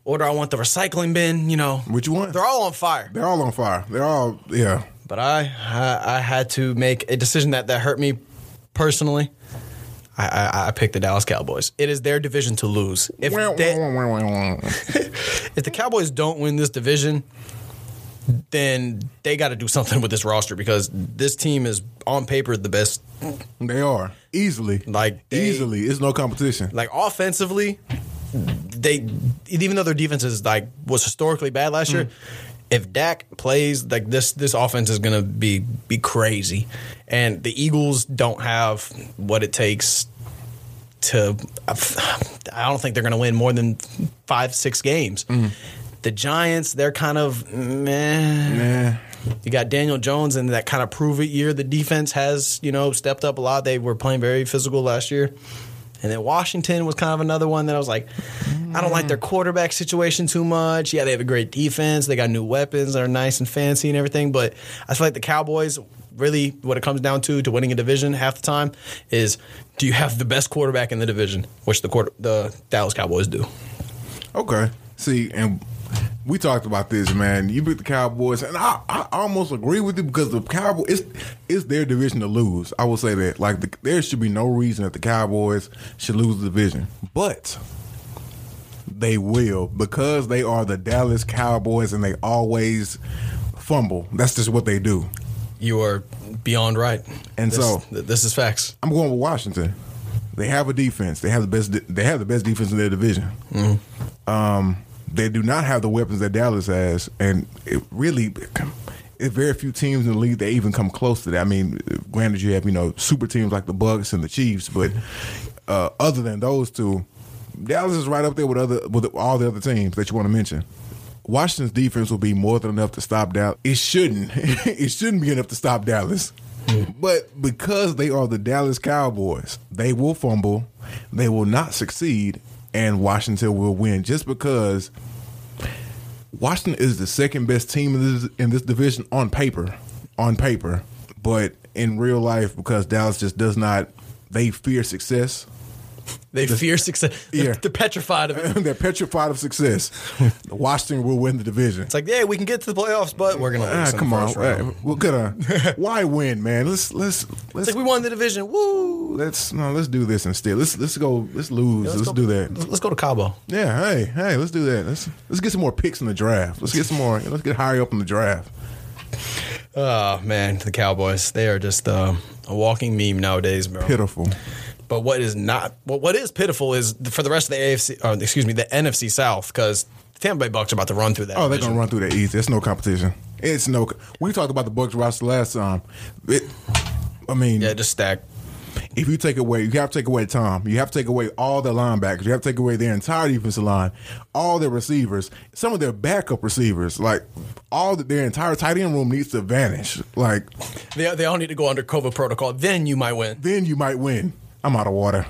Or do I want the recycling bin? You know, which one? They're all on fire. They're all on fire. They're all yeah. But I, I, I had to make a decision that, that hurt me personally. I, I, I picked the Dallas Cowboys. It is their division to lose. If, they, if the Cowboys don't win this division, then they got to do something with this roster, because this team is on paper the best. They are easily, like they, easily. It's no competition. Like offensively, they even though their defense is like was historically bad last year. Mm. If Dak plays, like this, this offense is gonna be be crazy, and the Eagles don't have what it takes to. I don't think they're gonna win more than five, six games. Mm. The Giants, they're kind of meh. Nah. You got Daniel Jones, and that kind of prove it year. The defense has, you know, stepped up a lot. They were playing very physical last year. And then Washington was kind of another one that I was like, I don't like their quarterback situation too much. Yeah, they have a great defense. They got new weapons that are nice and fancy and everything. But I feel like the Cowboys, really what it comes down to, to winning a division half the time, is do you have the best quarterback in the division, which the quarter, the Dallas Cowboys do. Okay. See, and we talked about this, man. You picked the Cowboys, and I, I almost agree with you, because the Cowboys, it's, it's their division to lose. I will say that. Like, the, there should be no reason that the Cowboys should lose the division. But they will, because they are the Dallas Cowboys, and they always fumble. That's just what they do. You are beyond right. And this, so this is facts. I'm going with Washington. They have a defense. They have the best. They have the best defense in their division. Mm-hmm. Um. They do not have the weapons that Dallas has, and it really, it's very few teams in the league that even come close to that. I mean, granted, you have, you know, super teams like the Bucs and the Chiefs, but uh, other than those two, Dallas is right up there with other with all the other teams that you want to mention. Washington's defense will be more than enough to stop Dallas. It shouldn't. It shouldn't be enough to stop Dallas. But because they are the Dallas Cowboys, they will fumble. They will not succeed. And Washington will win, just because Washington is the second best team in this, in this division on paper, on paper. But in real life, because Dallas just does not, they fear success. They the, fear success. They're, yeah. they're petrified of it. They're petrified of success. Washington will win the division. It's like, yeah, we can get to the playoffs, but we're gonna ah, lose come on. Right. We're gonna. Why win, man? Let's let's let's. It's like we won the division. Woo! Let's no. Let's do this instead. Let's let's go. Let's lose. Yeah, let's let's go, do that. Let's go to Cabo. Yeah. Hey. Hey. Let's do that. Let's let's get some more picks in the draft. Let's get some more. Let's get higher up in the draft. Oh man, the Cowboys. They are just uh, a walking meme nowadays, bro. Pitiful. But what is not what what is pitiful is for the rest of the A F C, or excuse me, the N F C South, because Tampa Bay Bucks are about to run through that. Oh, they're gonna run through that easy. It's no competition. It's no. We talked about the Bucks roster last time. It, I mean, yeah, just stacked. If you take away, you have to take away Tom. You have to take away all the linebackers. You have to take away their entire defensive line, all their receivers, some of their backup receivers. Like all the, their entire tight end room needs to vanish. Like they they all need to go under COVID protocol. Then you might win. Then you might win. I'm out of water.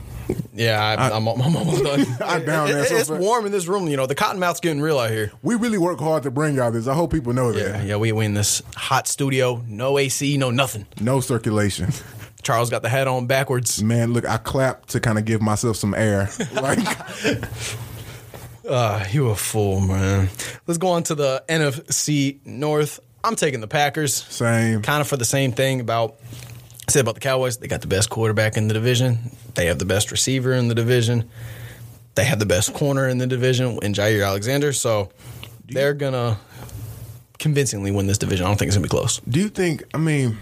Yeah, I, I, I'm, I'm almost done. I'm down there. It, it, it's warm in this room. You know, the Cottonmouth's getting real out here. We really work hard to bring y'all this. I hope people know yeah, that. Yeah, we, we in this hot studio. No A C, no nothing. No circulation. Charles got the hat on backwards. Man, look, I clapped to kind of give myself some air. Like, uh, you a fool, man. Let's go on to the N F C North. I'm taking the Packers. Same. Kind of for the same thing about... I said about the Cowboys, they got the best quarterback in the division. They have the best receiver in the division. They have the best corner in the division in Jair Alexander. So they're going to convincingly win this division. I don't think it's going to be close. Do you think, I mean,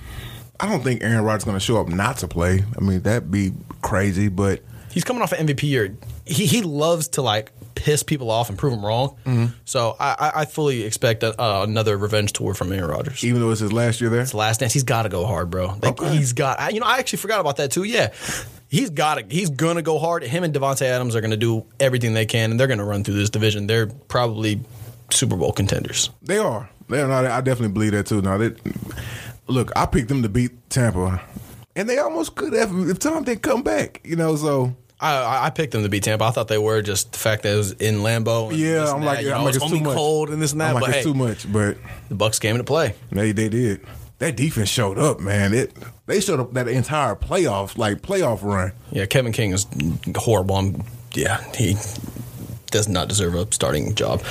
I don't think Aaron Rodgers is going to show up not to play. I mean, that'd be crazy, but. He's coming off an M V P year. He, he loves to, like, piss people off and prove them wrong. Mm-hmm. So I, I fully expect a, uh, another revenge tour from Aaron Rodgers. Even though it's his last year there? It's last dance. He's got to go hard, bro. Like, okay. He's got – you know, I actually forgot about that too. Yeah. He's got to – he's going to go hard. Him and Devontae Adams are going to do everything they can, and they're going to run through this division. They're probably Super Bowl contenders. They are. They are not. I definitely believe that too. Now, they, look, I picked them to beat Tampa. And they almost could have if Tom didn't come back, you know, so. I, I picked them to beat Tampa. I thought they were just the fact that it was in Lambeau. And yeah, I'm like, yeah, I'm like, it's too much. Cold and this and that. I'm like, it's hey, too much. But the Bucs came into play. They they did. That defense showed up, man. It they showed up that entire playoff like playoff run. Yeah, Kevin King is horrible. I'm, yeah, he does not deserve a starting job.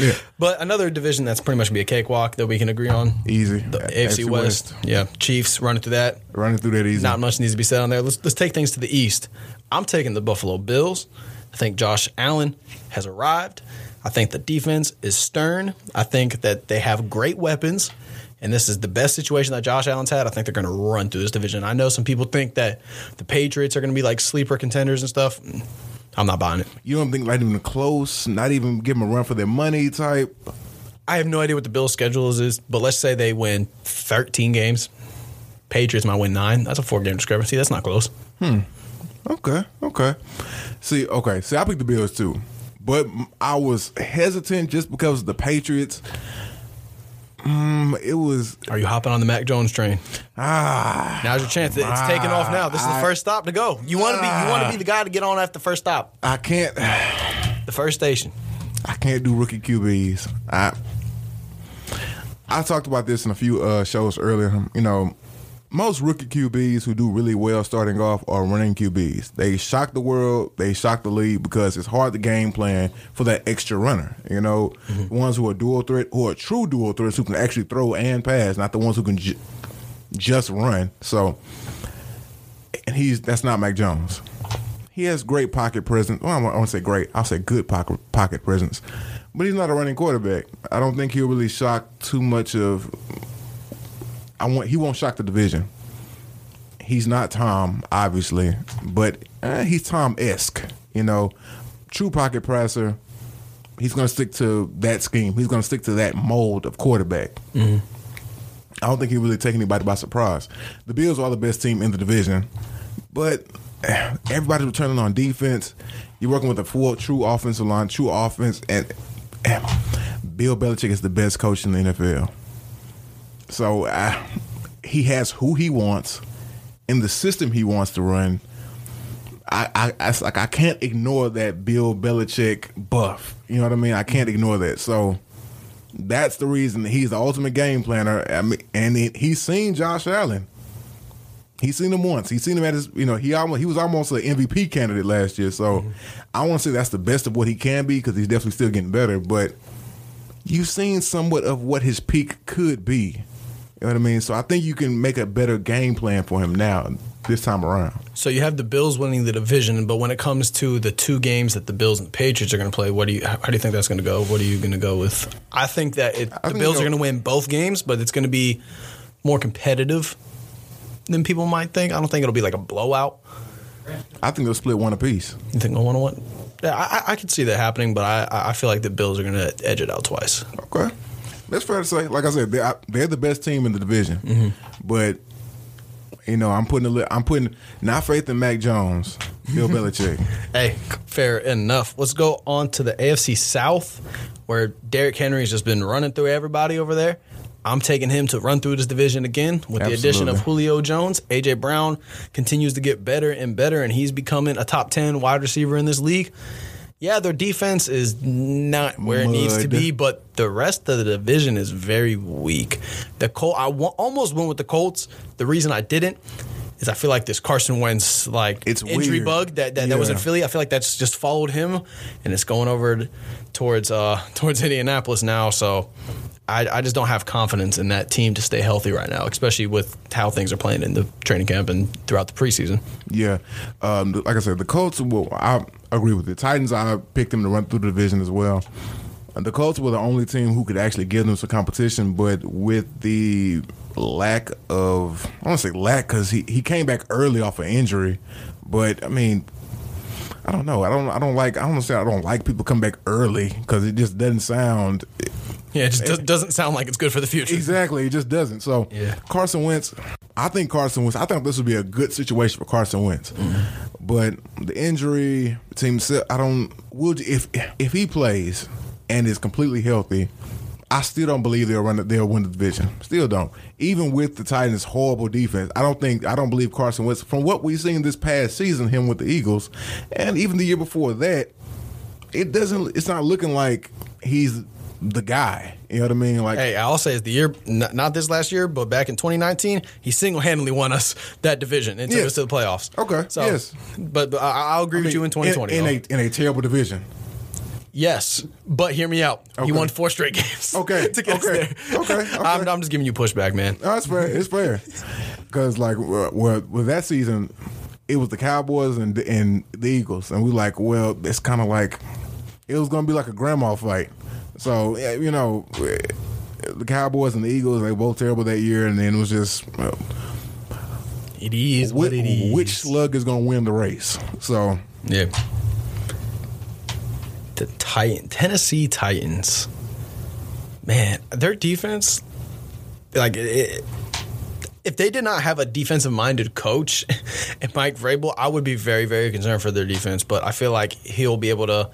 Yeah. But another division that's pretty much be a cakewalk that we can agree on. Easy. The A F C West. West. Yeah, Chiefs running through that. Running through that easy. Not much needs to be said on there. Let's let's take things to the East. I'm taking the Buffalo Bills. I think Josh Allen has arrived. I think the defense is stern. I think that they have great weapons, and this is the best situation that Josh Allen's had. I think they're going to run through this division. I know some people think that the Patriots are going to be like sleeper contenders and stuff. I'm not buying it. You don't think like even close, not even give them a run for their money type? I have no idea what the Bills' schedule is, but let's say they win thirteen games. Patriots might win nine. That's a four-game discrepancy. That's not close. Hmm. Okay, okay. See, okay. See, I picked the Bills too, but I was hesitant just because of the Patriots. Um, it was. Are you hopping on the Mac Jones train? Ah, now's your chance. It's ah, taking off now. This is I, the first stop to go. You want to ah, be. You want to be the guy to get on after the first stop. I can't. The first station. I can't do rookie Q Bs. I. I talked about this in a few uh, shows earlier. You know. Most rookie Q Bs who do really well starting off are running Q Bs. They shock the world. They shock the league because it's hard to game plan for that extra runner. You know, mm-hmm. ones who are dual threat, who are true dual threats, who can actually throw and pass, not the ones who can ju- just run. So, and he's that's not Mac Jones. He has great pocket presence. Well, I won't say great. I'll say good pocket pocket presence. But he's not a running quarterback. I don't think he'll really shock too much of. I want, he won't shock the division. He's not Tom, obviously, but eh, he's Tom-esque. You know, true pocket passer. He's going to stick to that scheme. He's going to stick to that mold of quarterback. Mm-hmm. I don't think he really take anybody by surprise. The Bills are the best team in the division, but eh, everybody's returning on defense. You're working with a full, true offensive line, true offense, and eh, Bill Belichick is the best coach in the N F L. So uh, he has who he wants in the system he wants to run. I, I, I like I can't ignore that Bill Belichick buff. You know what I mean? I can't ignore that. So that's the reason he's the ultimate game planner. I mean, and he, he's seen Josh Allen. He's seen him once. He's seen him at his. You know, he almost he was almost an M V P candidate last year. So mm-hmm. I want to say that's the best of what he can be because he's definitely still getting better. But you've seen somewhat of what his peak could be. You know what I mean? So I think you can make a better game plan for him now this time around. So you have the Bills winning the division, but when it comes to the two games that the Bills and the Patriots are going to play, what do you? How do you think that's going to go? What are you going to go with? I think that it, I the think Bills are going to win both games, but it's going to be more competitive than people might think. I don't think it'll be like a blowout. I think they'll split one apiece. You think they'll one to one? Yeah, I, I could see that happening, but I, I feel like the Bills are going to edge it out twice. Okay. That's fair to say. Like I said, they're, they're the best team in the division. Mm-hmm. But you know, I'm putting a li- I'm putting not faith in Mac Jones, Bill Belichick. Hey, fair enough. Let's go on to the A F C South, where Derrick Henry's just been running through everybody over there. I'm taking him to run through this division again with Absolutely. the addition of Julio Jones. A J. Brown continues to get better and better, and he's becoming a top ten wide receiver in this league. Yeah, their defense is not where Mud. it needs to be, but the rest of the division is very weak. The Col- I w- almost went with the Colts. The reason I didn't is I feel like this Carson Wentz like it's injury weird. bug that, that, yeah. that was in Philly. I feel like that's just followed him, and it's going over towards uh, towards Indianapolis now. So I, I just don't have confidence in that team to stay healthy right now, especially with how things are playing in the training camp and throughout the preseason. Yeah. Um, like I said, the Colts will – I agree with the Titans. I picked them to run through the division as well. The Colts were the only team who could actually give them some competition, but with the lack of – I don't want to say lack because he, he came back early off an injury. But, I mean – I don't know. I don't. I don't like. I don't say I don't like people come back early because it just doesn't sound. Yeah, it just does, doesn't sound like it's good for the future. Exactly, it just doesn't. So yeah. Carson Wentz, I think Carson Wentz. I think this would be a good situation for Carson Wentz. Mm-hmm. But the injury team. I don't. Would if if he plays and is completely healthy, I still don't believe they'll run. They'll win the division. Still don't. Even with the Titans' horrible defense, I don't think. I don't believe Carson Wentz. From what we've seen this past season, him with the Eagles, and even the year before that, it doesn't. It's not looking like he's the guy. You know what I mean? Like, hey, I'll say it's the year, not this last year, but back in twenty nineteen, he single-handedly won us that division and took yes. us to the playoffs. Okay. So, yes. But, but I, I'll agree I mean, with you in twenty twenty. In, in, a, in a terrible division. Yes, but hear me out. Okay. He won four straight games. Okay, to get okay. us there. Okay, okay. I'm, I'm just giving you pushback, man. No, it's fair. It's fair. Because like, well, with that season, it was the Cowboys and and the Eagles, and we like, well, it's kind of like it was gonna be like a grandma fight. So you know, the Cowboys and the Eagles, they were both terrible that year, and then it was just. Well, it is what it is. Which slug is gonna win the race? So yeah. The Titan, Tennessee Titans, man, their defense, like, it, if they did not have a defensive-minded coach and Mike Vrabel, I would be very, very concerned for their defense. But I feel like he'll be able to.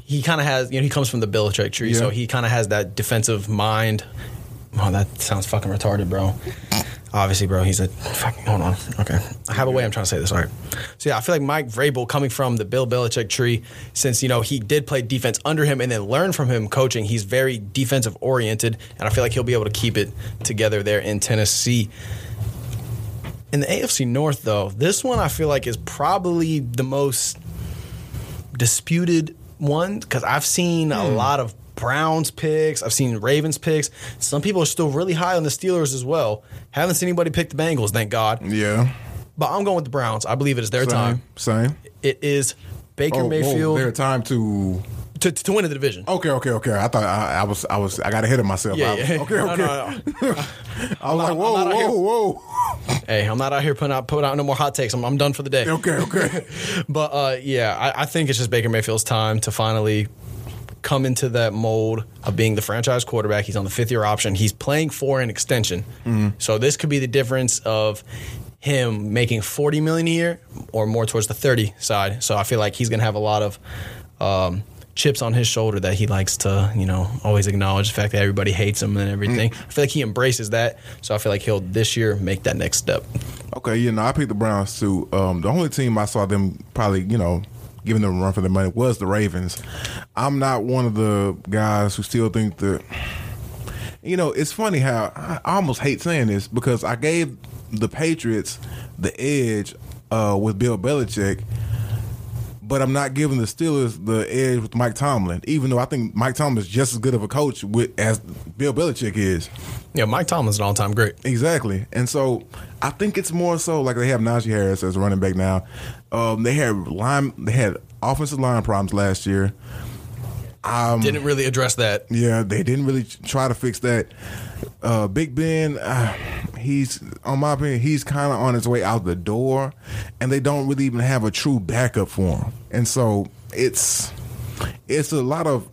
He kind of has, you know, he comes from the Belichick tree, yeah. so he kind of has that defensive mind. Oh, that sounds fucking retarded, bro. Obviously, bro, he's a fucking. Hold on. Okay. I have a way I'm trying to say this. All right. So, yeah, I feel like Mike Vrabel, coming from the Bill Belichick tree, since, you know, he did play defense under him and then learn from him coaching, he's very defensive oriented. And I feel like he'll be able to keep it together there in Tennessee. In the A F C North, though, this one I feel like is probably the most disputed one because I've seen hmm. a lot of Browns picks. I've seen Ravens picks. Some people are still really high on the Steelers as well. Haven't seen anybody pick the Bengals, thank God. Yeah. But I'm going with the Browns. I believe it is their same, time. Same. It is Baker oh, Mayfield. Oh, their time to... to to win the division. Okay, okay, okay. I thought I, I was I was I got ahead of myself. Yeah, I was, yeah. Okay, okay. No, no, no. I was like, whoa, whoa, whoa. Hey, I'm not out here putting out putting out no more hot takes. I'm I'm done for the day. Okay, okay. But uh, yeah, I, I think it's just Baker Mayfield's time to finally come into that mold of being the franchise quarterback. He's on the fifth-year option. He's playing for an extension. Mm-hmm. So this could be the difference of him making forty million dollars a year or more towards the thirty side. So I feel like he's going to have a lot of um, chips on his shoulder that he likes to, you know, always acknowledge the fact that everybody hates him and everything. Mm-hmm. I feel like he embraces that. So I feel like he'll, this year, make that next step. Okay, you know, I picked the Browns, too. Um, the only team I saw them probably, you know, giving them a run for their money was the Ravens. I'm not one of the guys who still think that, you know, it's funny how I almost hate saying this because I gave the Patriots the edge uh, with Bill Belichick, but I'm not giving the Steelers the edge with Mike Tomlin, even though I think Mike Tomlin is just as good of a coach with, as Bill Belichick is. Yeah, Mike Tomlin's an all-time great. Exactly. And so I think it's more so like they have Najee Harris as a running back now. Um, they had line, they had offensive line problems last year. Um, didn't really address that. Yeah, they didn't really try to fix that. Uh, Big Ben, uh, he's, on my opinion, he's kind of on his way out the door, and they don't really even have a true backup for him. And so it's it's a lot of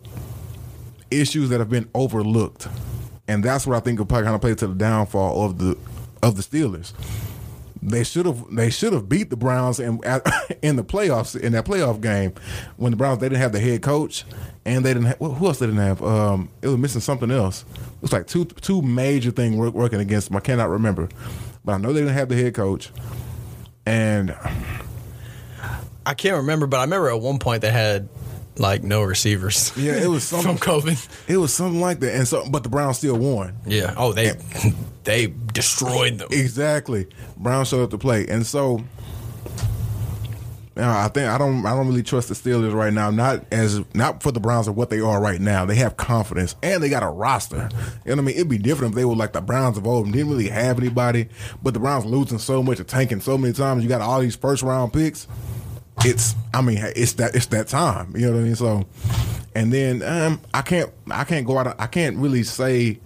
issues that have been overlooked, and that's what I think will probably kind of play to the downfall of the of the Steelers. They should have they should have beat the Browns in in the playoffs in that playoff game when the Browns they didn't have the head coach and they didn't have, who else they didn't have um, it was missing something else. It was like two two major things working against them. I cannot remember, but I know they didn't have the head coach and I can't remember, but I remember at one point they had like no receivers. Yeah, it was something from COVID. It was something like that, and so but the Browns still won. Yeah. Oh, they and, they destroyed them. Exactly. Browns showed up to play, and so now I think I don't I don't really trust the Steelers right now. Not as not for the Browns of what they are right now. They have confidence and they got a roster. You know what I mean? It'd be different if they were like the Browns of old and didn't really have anybody. But the Browns losing so much or tanking so many times, you got all these first round picks. It's, I mean, it's that it's that time, you know what I mean. So, and then um, I can't, I can't go out, I can't really say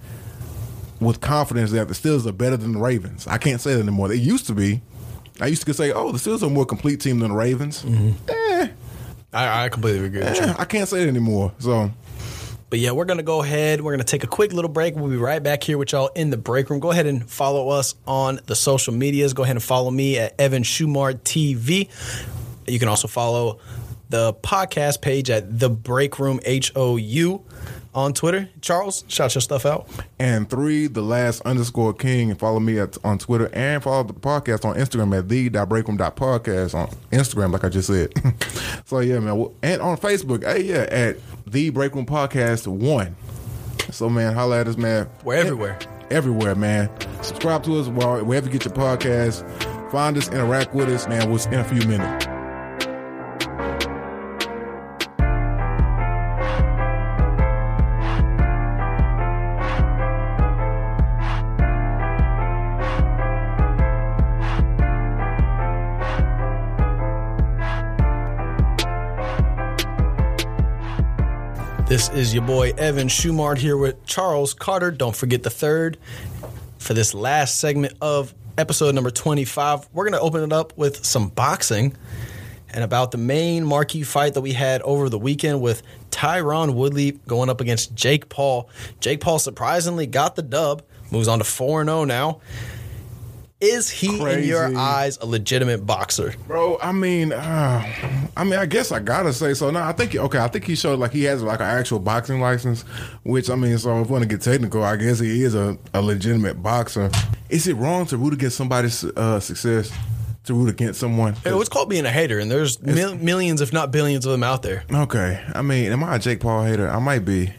with confidence that the Steelers are better than the Ravens. I can't say that anymore. They used to be. I used to say, oh, the Steelers are a more complete team than the Ravens. Mm-hmm. Eh. I, I completely agree. With eh, you. I can't say it anymore. So. But, yeah, we're going to go ahead. We're going to take a quick little break. We'll be right back here with y'all in the break room. Go ahead and follow us on the social medias. Go ahead and follow me at Evan Schumard T V. You can also follow the podcast page at The Break Room H O U on Twitter. Charles, shout your stuff out. And three, the last underscore king. And follow me at, on Twitter, and follow the podcast on Instagram at the dot breakroom dot podcast on Instagram, like I just said. So, yeah, man. And on Facebook, hey, yeah, at The Breakroom Podcast one. So, man, holla at us, man. We're everywhere. Everywhere, man. Subscribe to us wherever you get your podcast. Find us, interact with us, man. We'll see you in a few minutes. This is your boy Evan Schumard here with Charles Carter. Don't forget the third for this last segment of episode number twenty-five. We're going to open it up with some boxing and about the main marquee fight that we had over the weekend with Tyron Woodley going up against Jake Paul. Jake Paul surprisingly got the dub, moves on to four and oh now. Is he, Crazy. in your eyes, a legitimate boxer? Bro, I mean, uh, I mean, I guess I gotta say so. No, I think, okay, I think he showed like he has like an actual boxing license, which, I mean, so if we want to get technical, I guess he is a, a legitimate boxer. Is it wrong to root against somebody's uh, success? To root against someone? It was called being a hater, and there's mil- millions, if not billions, of them out there. Okay. I mean, am I a Jake Paul hater? I might be.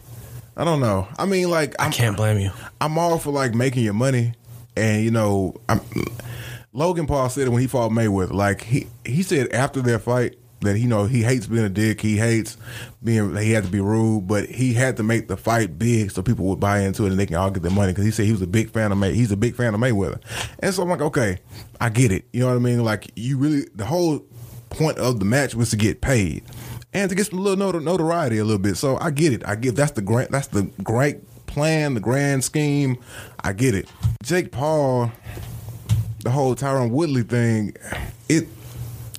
I don't know. I mean, like, I'm, I can't blame you. I'm all for like making your money. And, you know, I'm, Logan Paul said it when he fought Mayweather. Like, he, he said after their fight that, you know, he hates being a dick. He hates being, he had to be rude, but he had to make the fight big so people would buy into it and they can all get their money. Because he said he was a big fan of May, he's a big fan of Mayweather. And so I'm like, okay, I get it. You know what I mean? Like, you really, the whole point of the match was to get paid and to get some little notor- notoriety a little bit. So I get it. I get that's the great, that's the great plan, the grand scheme. I get it. Jake Paul, the whole Tyron Woodley thing, it,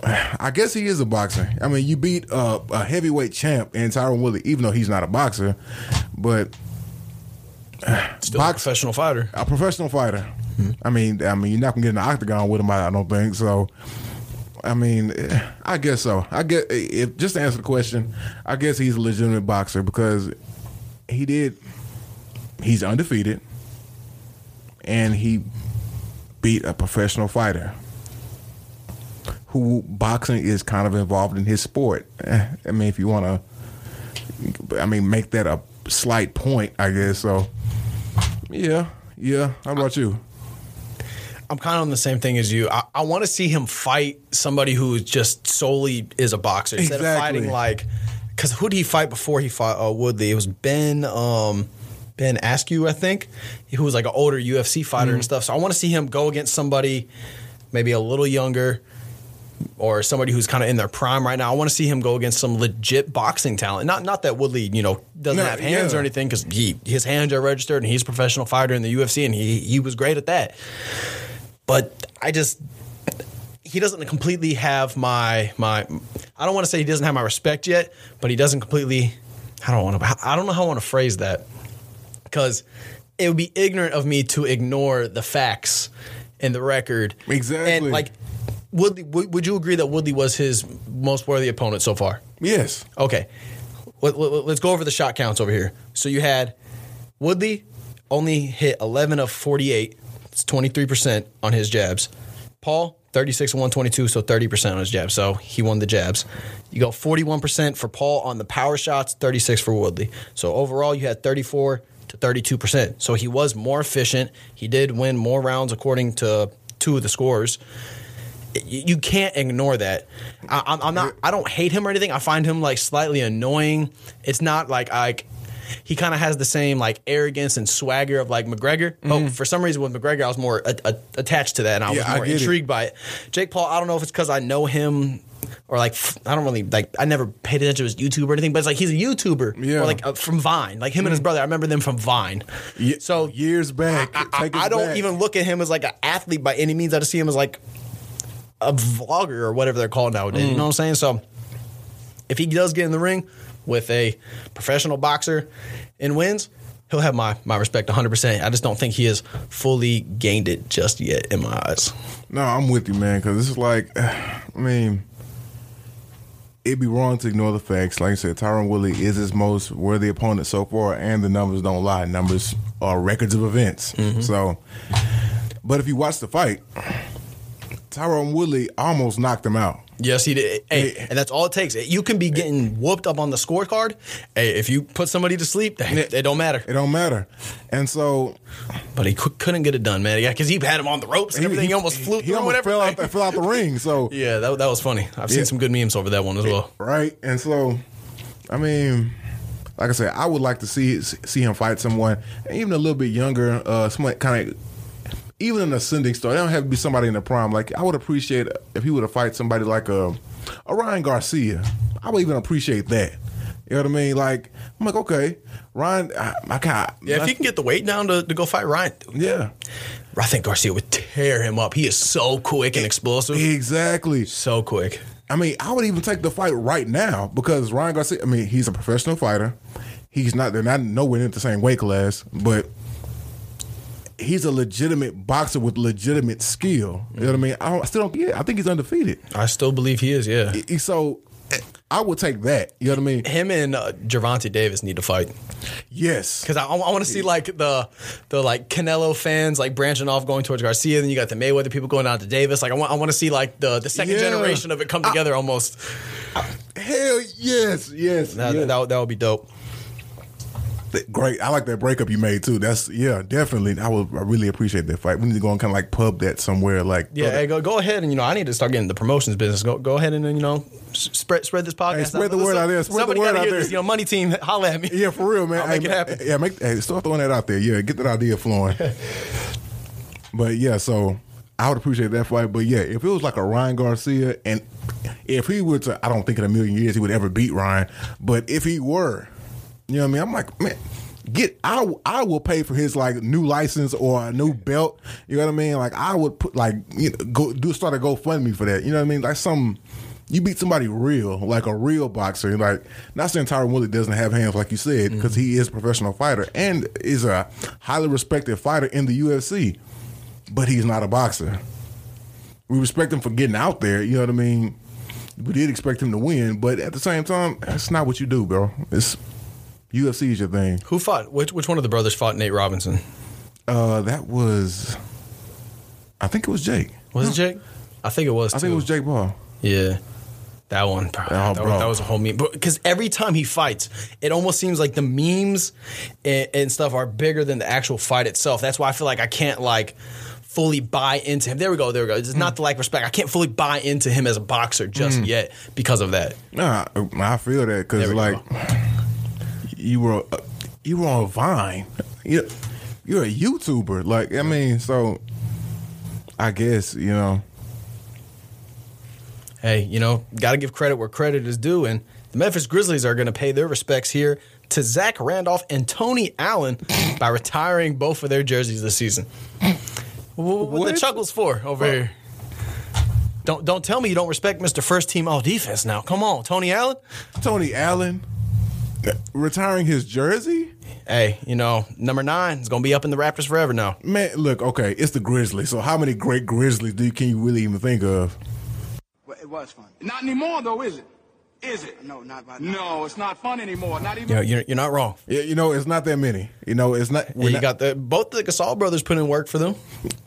I guess he is a boxer. I mean, you beat a, a heavyweight champ in Tyron Woodley, even though he's not a boxer, but still box, a professional fighter. A professional fighter. Mm-hmm. I mean, I mean, you're not gonna get in the octagon with him, I don't think. So, I mean, I guess so. I guess if just to answer the question, I guess he's a legitimate boxer because he did. He's undefeated, and he beat a professional fighter who boxing is kind of involved in his sport. I mean, if you want to, I mean, make that a slight point, I guess. So, yeah, yeah. How about you? I'm kind of on the same thing as you. I, I want to see him fight somebody who just solely is a boxer. Instead exactly. of fighting like, because who did he fight before he fought uh, Woodley? It was Ben... Um, Ben Askew, I think, who was like an older U F C fighter mm-hmm. and stuff. So I want to see him go against somebody maybe a little younger or somebody who's kind of in their prime right now. I want to see him go against some legit boxing talent. Not not that Woodley, you know, doesn't no, have hands yeah. or anything because his hands are registered and he's a professional fighter in the U F C and he he was great at that. But I just... He doesn't completely have my my... I don't want to say he doesn't have my respect yet, but he doesn't completely... I don't want to... I don't know how I want to phrase that. Because it would be ignorant of me to ignore the facts and the record. Exactly. And, like, Woodley, would you agree that Woodley was his most worthy opponent so far? Yes. Okay. Let's go over the shot counts over here. So you had Woodley only hit eleven of forty-eight. It's twenty-three percent on his jabs. Paul, thirty-six of one twenty-two, so thirty percent on his jabs. So he won the jabs. You go forty-one percent for Paul on the power shots, thirty-six for Woodley. So overall you had thirty-four to thirty-two percent. So he was more efficient. He did win more rounds according to two of the scores. You can't ignore that. I, I'm not. I don't hate him or anything. I find him like slightly annoying. It's not like I. He kind of has the same like arrogance and swagger of like McGregor. But mm-hmm. for some reason with McGregor, I was more a, a, attached to that, and I was yeah, more I intrigued it. by it. Jake Paul, I don't know if it's because I know him. Or like I don't really like I never paid attention to his YouTube or anything, but it's like he's a YouTuber yeah. or like uh, from Vine, like him mm. and his brother. I remember them from Vine. Ye- so years back, I, I, I, I don't back. even look at him as like an athlete by any means. I just see him as like a vlogger or whatever they're called nowadays. Mm. You know what I'm saying? So if he does get in the ring with a professional boxer and wins, he'll have my, my respect one hundred percent. I just don't think he has fully gained it just yet in my eyes. No, I'm with you, man. Because this is like, I mean. it'd be wrong to ignore the facts. Like I said, Tyron Woodley is his most worthy opponent so far, and the numbers don't lie. Numbers are records of events. Mm-hmm. So, but if you watch the fight, Tyron Woodley almost knocked him out. Yes, he did. Hey, and that's all it takes. You can be getting whooped up on the scorecard. Hey, if you put somebody to sleep, it, it don't matter. It don't matter. And so, but he c- couldn't get it done, man. Yeah, because he had him on the ropes and everything. He, he almost flew he through. He almost fell out, fell out the ring. So yeah, that that was funny. I've yeah. seen some good memes over that one as well. Right. And so, I mean, like I said, I would like to see see him fight someone, and even a little bit younger, uh, someone kind of. Even an ascending star, they don't have to be somebody in the prime. Like, I would appreciate if he were to fight somebody like a, a Ryan Garcia. I would even appreciate that. You know what I mean? Like, I'm like, okay, Ryan, I, I can't. Yeah, if I, he can get the weight down to, to go fight Ryan. Yeah. I think Garcia would tear him up. He is so quick and explosive. Exactly. So quick. I mean, I would even take the fight right now because Ryan Garcia, I mean, he's a professional fighter. He's not, they're not nowhere in the same weight class, but he's a legitimate boxer with legitimate skill. You know what I mean? I, don't, I still don't get it. I think he's undefeated. I still believe he is, yeah. He, so I would take that. You know what I mean? Him and uh, Gervonta Davis need to fight. Yes. Because I, I want to see like the the like Canelo fans like branching off going towards Garcia. Then you got the Mayweather people going down to Davis. Like I want I want to see like the, the second yeah. generation of it come together I, almost. I, hell yes, yes. That, yes. That, that would be dope. Great. I like that breakup you made too. That's yeah, definitely. I would I really appreciate that fight. We need to go and kind of like pub that somewhere. Like yeah, hey, go go ahead and you know I need to start getting the promotions business. Go go ahead and you know spread spread this podcast. Hey, spread out. the Let's word out there. Spread the word out there. This, you know, money team, holla at me. Yeah, for real, man. I'll hey, make it happen. Yeah, make hey, start throwing that out there. Yeah, get that idea flowing. But yeah, so I would appreciate that fight. But yeah, if it was like a Ryan Garcia, and if he were to, I don't think in a million years he would ever beat Ryan. But if he were. You know what I mean? I'm like, man, get I, I will pay for his like new license or a new belt. You know what I mean? Like I would put like you know, go do start a GoFundMe for that. You know what I mean? Like some you beat somebody real, like a real boxer. Like not saying Tyron Woodley doesn't have hands, like you said, because mm-hmm. he is a professional fighter and is a highly respected fighter in the U F C. But he's not a boxer. We respect him for getting out there. You know what I mean? We did expect him to win, but at the same time, that's not what you do, bro. It's U F C is your thing. Who fought? Which which one of the brothers fought Nate Robinson? Uh, that was, I think it was Jake. Was no. it Jake? I think it was. I too. think it was Jake Paul. Yeah, that one. Bro, oh, that, bro. that was a whole meme. Because every time he fights, it almost seems like the memes and, and stuff are bigger than the actual fight itself. That's why I feel like I can't like fully buy into him. There we go. There we go. It's mm. not the lack of respect. I can't fully buy into him as a boxer just mm. yet because of that. Nah, I feel that because like. Go. You were, you were on Vine. You're, you're a YouTuber. Like I mean, so I guess you know. Hey, you know, got to give credit where credit is due, and the Memphis Grizzlies are going to pay their respects here to Zach Randolph and Tony Allen by retiring both of their jerseys this season. What, what the chuckles for over well, here? Don't don't tell me you don't respect Mister First Team All Defense. Now, come on, Tony Allen. Tony Allen. Retiring his jersey? Hey, you know, number nine is going to be up in the Raptors forever now. Man, look, okay, it's the Grizzlies. So how many great Grizzlies do you, can you really even think of? Well, it was fun. Not anymore, though, is it? Is it? No, not by now. No, it's not fun anymore. Not even. Yeah, you're, you're not wrong. Yeah, you know, it's not that many. You know, it's not. Hey, you not, got the both the Gasol brothers put in work for them.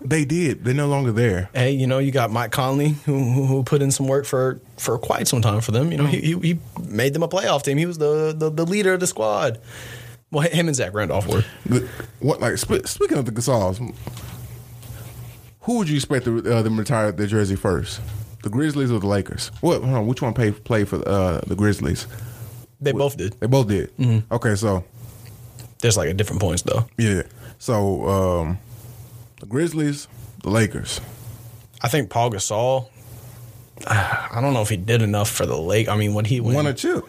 They did. They're no longer there. Hey, you know, you got Mike Conley who who put in some work for, for quite some time for them. You know, he, he he made them a playoff team. He was the the, the leader of the squad. Well, him and Zach Randolph were. The, what like sp- speaking of the Gasols, who would you expect to, uh, them to retire their jersey first? The Grizzlies or the Lakers? What? Hold on, which one pay, played for uh, the Grizzlies? They what, both did. They both did. Mm-hmm. Okay, so there's like a different points though. Yeah. So um, the Grizzlies, the Lakers. I think Paul Gasol. I don't know if he did enough for the Lake. I mean, when he went, won a chip,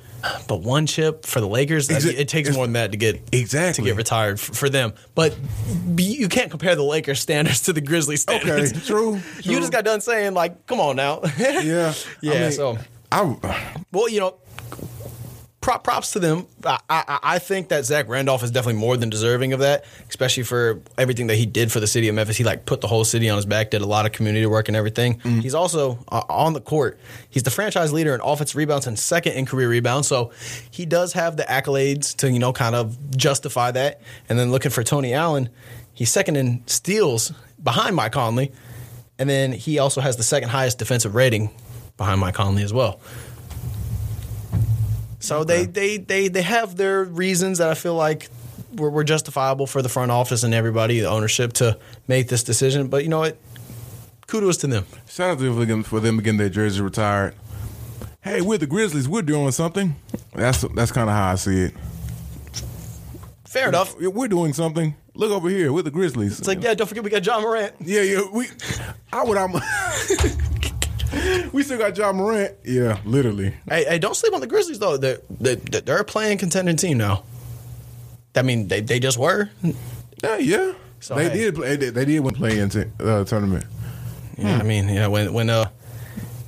but one chip for the Lakers. Exa- that, it takes more than that to get exactly to get retired for, for them. But you can't compare the Lakers standards to the Grizzlies standards. Okay, true. true. You just got done saying like, "Come on now." yeah, yeah. I mean, so, I well, you know, prop, props to them. I, I, I think that Zach Randolph is definitely more than deserving of that, especially for everything that he did for the city of Memphis. He, like, put the whole city on his back, did a lot of community work and everything. Mm. He's also uh, on the court. He's the franchise leader in offense rebounds and second in career rebounds. So he does have the accolades to, you know, kind of justify that. And then looking for Tony Allen, he's second in steals behind Mike Conley. And then he also has the second highest defensive rating behind Mike Conley as well. So okay. they, they, they, they have their reasons that I feel like were, were justifiable for the front office and everybody, the ownership, to make this decision. But you know what? Kudos to them. Shout out to them for them getting their jersey retired. Hey, we're the Grizzlies. We're doing something. That's that's kind of how I see it. Fair enough. We're doing something. Look over here. We're the Grizzlies. It's like, yeah, don't forget we got Ja Morant. Yeah, yeah. We, I would. I'm. We still got Ja Morant. Yeah, literally. Hey, hey, don't sleep on the Grizzlies, though. They're, they're, they're a playing contending team now. I mean, they, they just were. Yeah, yeah. So, they, hey. did play, they, they did win play-in t- uh, tournament. Yeah, hmm. I mean, yeah, when, when uh,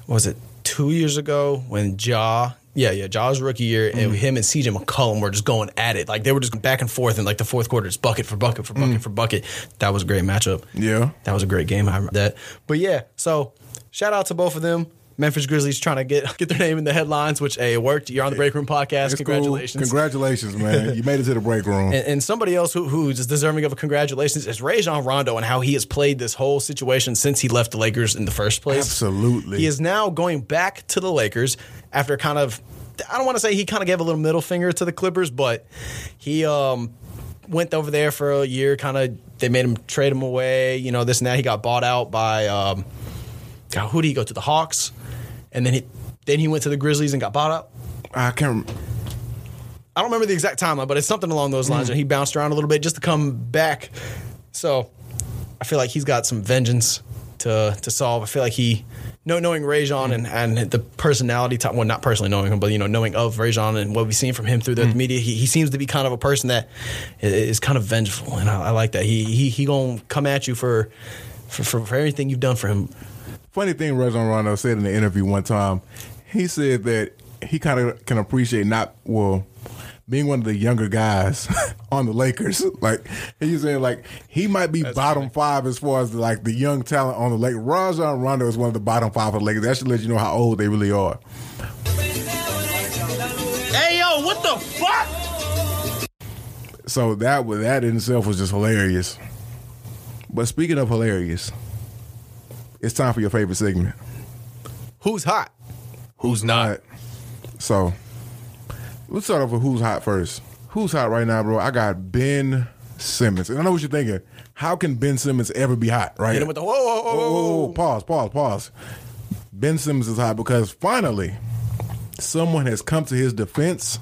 what was it, two years ago when Ja... Yeah, yeah, Ja's rookie year, and mm. him and C J McCollum were just going at it. Like, they were just back and forth in, like, the fourth quarter. It's bucket for bucket for bucket mm. for bucket. That was a great matchup. Yeah. That was a great game. I remember that. But, yeah, so... shout out to both of them. Memphis Grizzlies trying to get get their name in the headlines, which, hey, it worked. You're on the Break Room podcast. It's congratulations. Cool. Congratulations, man. You made it to the Break Room. and, and somebody else who who is deserving of a congratulations is Rajon Rondo and how he has played this whole situation since he left the Lakers in the first place. Absolutely. He is now going back to the Lakers after kind of, I don't want to say he kind of gave a little middle finger to the Clippers, but he um went over there for a year, kind of, they made him trade him away, you know, this and that. He got bought out by... um God, who did he go to? The Hawks, and then he then he went to the Grizzlies and got bought up. I can't. I don't remember the exact timeline, but it's something along those lines. Mm. And he bounced around a little bit just to come back. So I feel like he's got some vengeance to to solve. I feel like he, no knowing Rajon mm. and, and the personality type. Well, not personally knowing him, but you know, knowing of Rajon and what we've seen from him through the mm. media, he, he seems to be kind of a person that is kind of vengeful, and I, I like that. He he he gonna come at you for for for, for everything you've done for him. Funny thing Rajon Rondo said in the interview one time, he said that he kind of can appreciate not, well, being one of the younger guys on the Lakers. Like, he said, like, he might be That's bottom funny. five as far as, like, the young talent on the Lakers. Rajon Rondo is one of the bottom five of the Lakers. That should let you know how old they really are. Hey, yo, what the fuck? So that, that in itself was just hilarious. But speaking of hilarious... it's time for your favorite segment. Who's hot? Who's not? So, let's start off with who's hot first. Who's hot right now, bro? I got Ben Simmons. And I know what you're thinking. How can Ben Simmons ever be hot, right? Hit him with the whoa, whoa, whoa, whoa, whoa, whoa. Pause, pause, pause. Ben Simmons is hot because finally, someone has come to his defense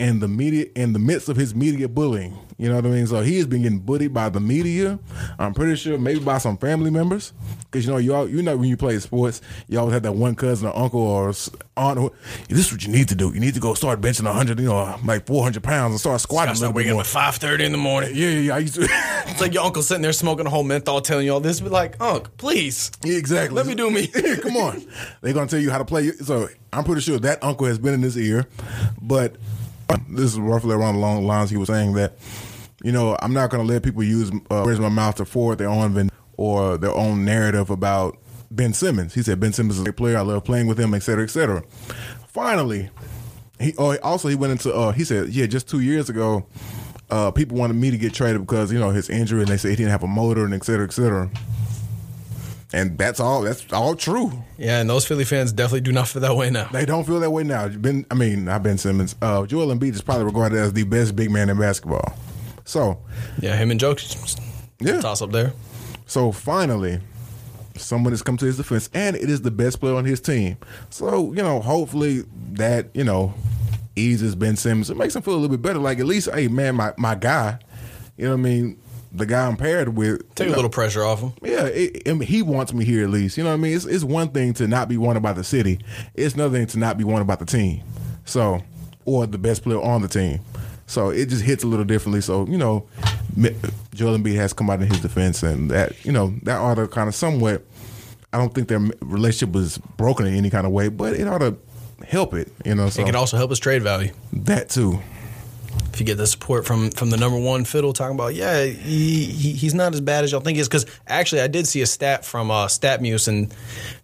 in the media, in the midst of his media bullying. You know what I mean? So he has been getting bullied by the media. I'm pretty sure maybe by some family members. Because, you know, you all, you know when you play sports, you always have that one cousin or uncle or aunt. Who, this is what you need to do. You need to go start benching one hundred, you know, like four hundred pounds and start squatting. Start waking up at five thirty in the morning. Yeah, yeah, yeah. I used to. It's like your uncle sitting there smoking a whole menthol telling you all this. Be like, Unc, please. Yeah, exactly. Let me do me. Come on. They're going to tell you how to play. So I'm pretty sure that uncle has been in his ear. But... this is roughly around the long lines he was saying that, you know, I'm not going to let people use uh, words in my mouth to forward their own vin- or their own narrative about Ben Simmons. He said Ben Simmons is a great player. I love playing with him, et cetera, et cetera. Finally, he oh, also he went into uh, he said, yeah, just two years ago, uh, people wanted me to get traded because, you know, his injury, and they said he didn't have a motor, and et cetera, et cetera. And that's all. That's all true. Yeah, and those Philly fans definitely do not feel that way now. They don't feel that way now. Ben, I mean, not Ben Simmons. Uh, Joel Embiid is probably regarded as the best big man in basketball. So, yeah, him and Jokic, yeah, toss up there. So finally, someone has come to his defense, and it is the best player on his team. So, you know, hopefully that, you know, eases Ben Simmons. It makes him feel a little bit better. Like, at least, hey man, my my guy. You know what I mean? The guy I'm paired with. Take a know, little pressure off him. Yeah, it, it, he wants me here at least. You know what I mean? It's, it's one thing to not be wanted by the city. It's another thing to not be wanted by the team. So, or the best player on the team. So, it just hits a little differently. So, you know, Joel Embiid has come out in his defense, and that, you know, that ought to kind of somewhat, I don't think their relationship was broken in any kind of way, but it ought to help it, you know. So it can also help his trade value. That too. If you get the support from from the number one fiddle talking about, yeah, he, he, he's not as bad as y'all think he is. Because actually, I did see a stat from uh, StatMuse, and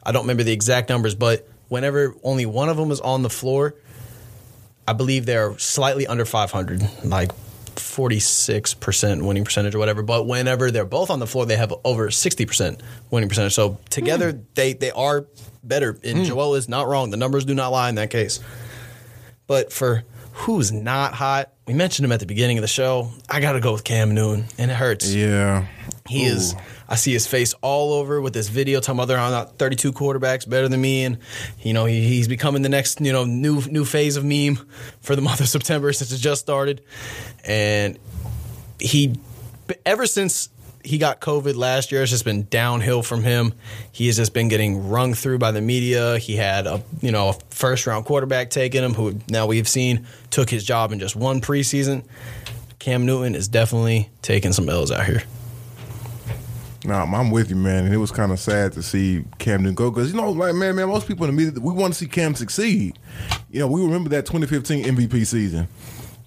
I don't remember the exact numbers, but whenever only one of them is on the floor, I believe they're slightly under five hundred, like forty-six percent winning percentage or whatever. But whenever they're both on the floor, they have over sixty percent winning percentage. So together, mm. they, they are better. And mm. Joel is not wrong. The numbers do not lie in that case. But for who's not hot, we mentioned him at the beginning of the show. I got to go with Cam Newton, and it hurts. Yeah. He Ooh. is. I see his face all over with this video talking about they're on thirty-two quarterbacks better than me. And, you know, he, he's becoming the next, you know, new new phase of meme for the month of September since it just started. And he, ever since he got COVID last year, it's just been downhill from him. He has just been getting rung through by the media. He had a, you know, a first-round quarterback taking him, who now we've seen took his job in just one preseason. Cam Newton is definitely taking some L's out here. Nah, I'm with you, man. And it was kind of sad to see Cam Newton go, because, you know, like, man, man, most people in the media, we want to see Cam succeed. You know, we remember that twenty fifteen M V P season.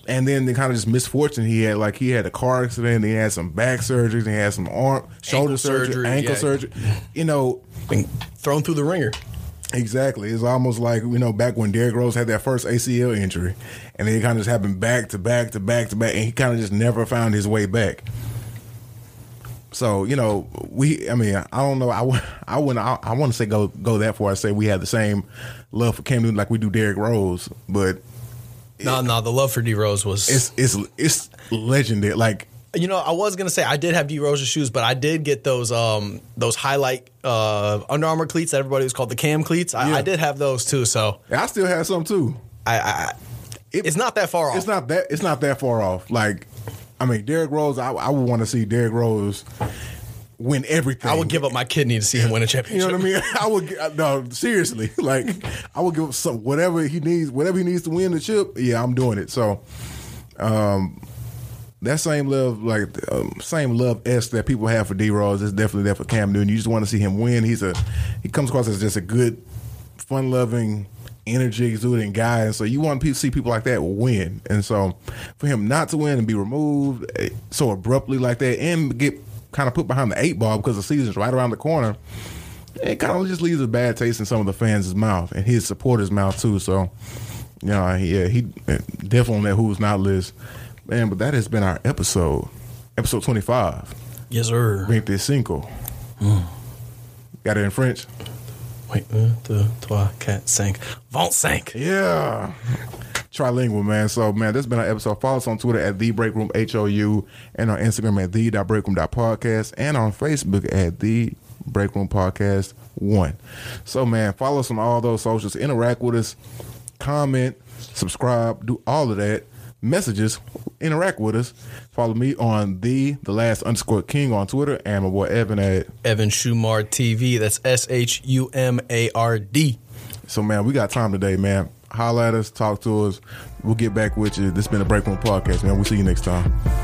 And then the kind of just misfortune he had, like he had a car accident, and he had some back surgeries, and he had some arm, shoulder ankle surgery, surgery, ankle yeah. surgery, you know. Being thrown through the ringer. Exactly. It's almost like, you know, back when Derrick Rose had that first A C L injury, and then it kind of just happened back to back to back to back, and he kind of just never found his way back. So, you know, we, I mean, I don't know. I, I wouldn't, I, I want to say go, go that far. I say we have the same love for Cam Newton like we do Derrick Rose, but. No, nah, no, nah, the love for D Rose was it's it's it's legendary. Like, you know, I was gonna say I did have D Rose's shoes, but I did get those um those highlight uh, Under Armour cleats that everybody was called the Cam cleats. I, yeah. I did have those too. So I still have some too. I, I it, it's not that far off. It's not that it's not that far off. Like, I mean, Derrick Rose. I, I would want to see Derrick Rose win everything. I would give up my kidney to see him win a championship. You know what I mean? I would no seriously. Like, I would give up some whatever he needs, whatever he needs to win the chip. Yeah, I'm doing it. So, um, that same love, like um, same love s that people have for D Rose is definitely there for Cam Newton. You just want to see him win. He's a he comes across as just a good, fun loving, energy exuding guy, and so you want to see people like that win. And so, for him not to win and be removed so abruptly like that, and get kind of put behind the eight ball because the season's right around the corner, it kind of just leaves a bad taste in some of the fans' mouth and his supporters' mouth too. So, you know, yeah, he definitely on that Who's Not list. Man, but that has been our episode, episode twenty-five. Yes, sir. twenty-five cinco. Mm. Got it in French? Wait, un, deux, trois, quatre, cinq. Vont cinq. Yeah. Trilingual, man. So, man, this has been our episode. Follow us on Twitter at The Break Room H O U, and on Instagram at the dot break room dot podcast, and on Facebook at The Break Room Podcast one. So, man, follow us on all those socials. Interact with us. Comment. Subscribe. Do all of that. Messages. Interact with us. Follow me on the the last underscore king on Twitter, and my boy Evan at Evan Schumard T V. That's S H U M A R D. So, man, we got time today, man. Holler at us, talk to us. We'll get back with you. This has been the Break Room Podcast, man. We'll see you next time.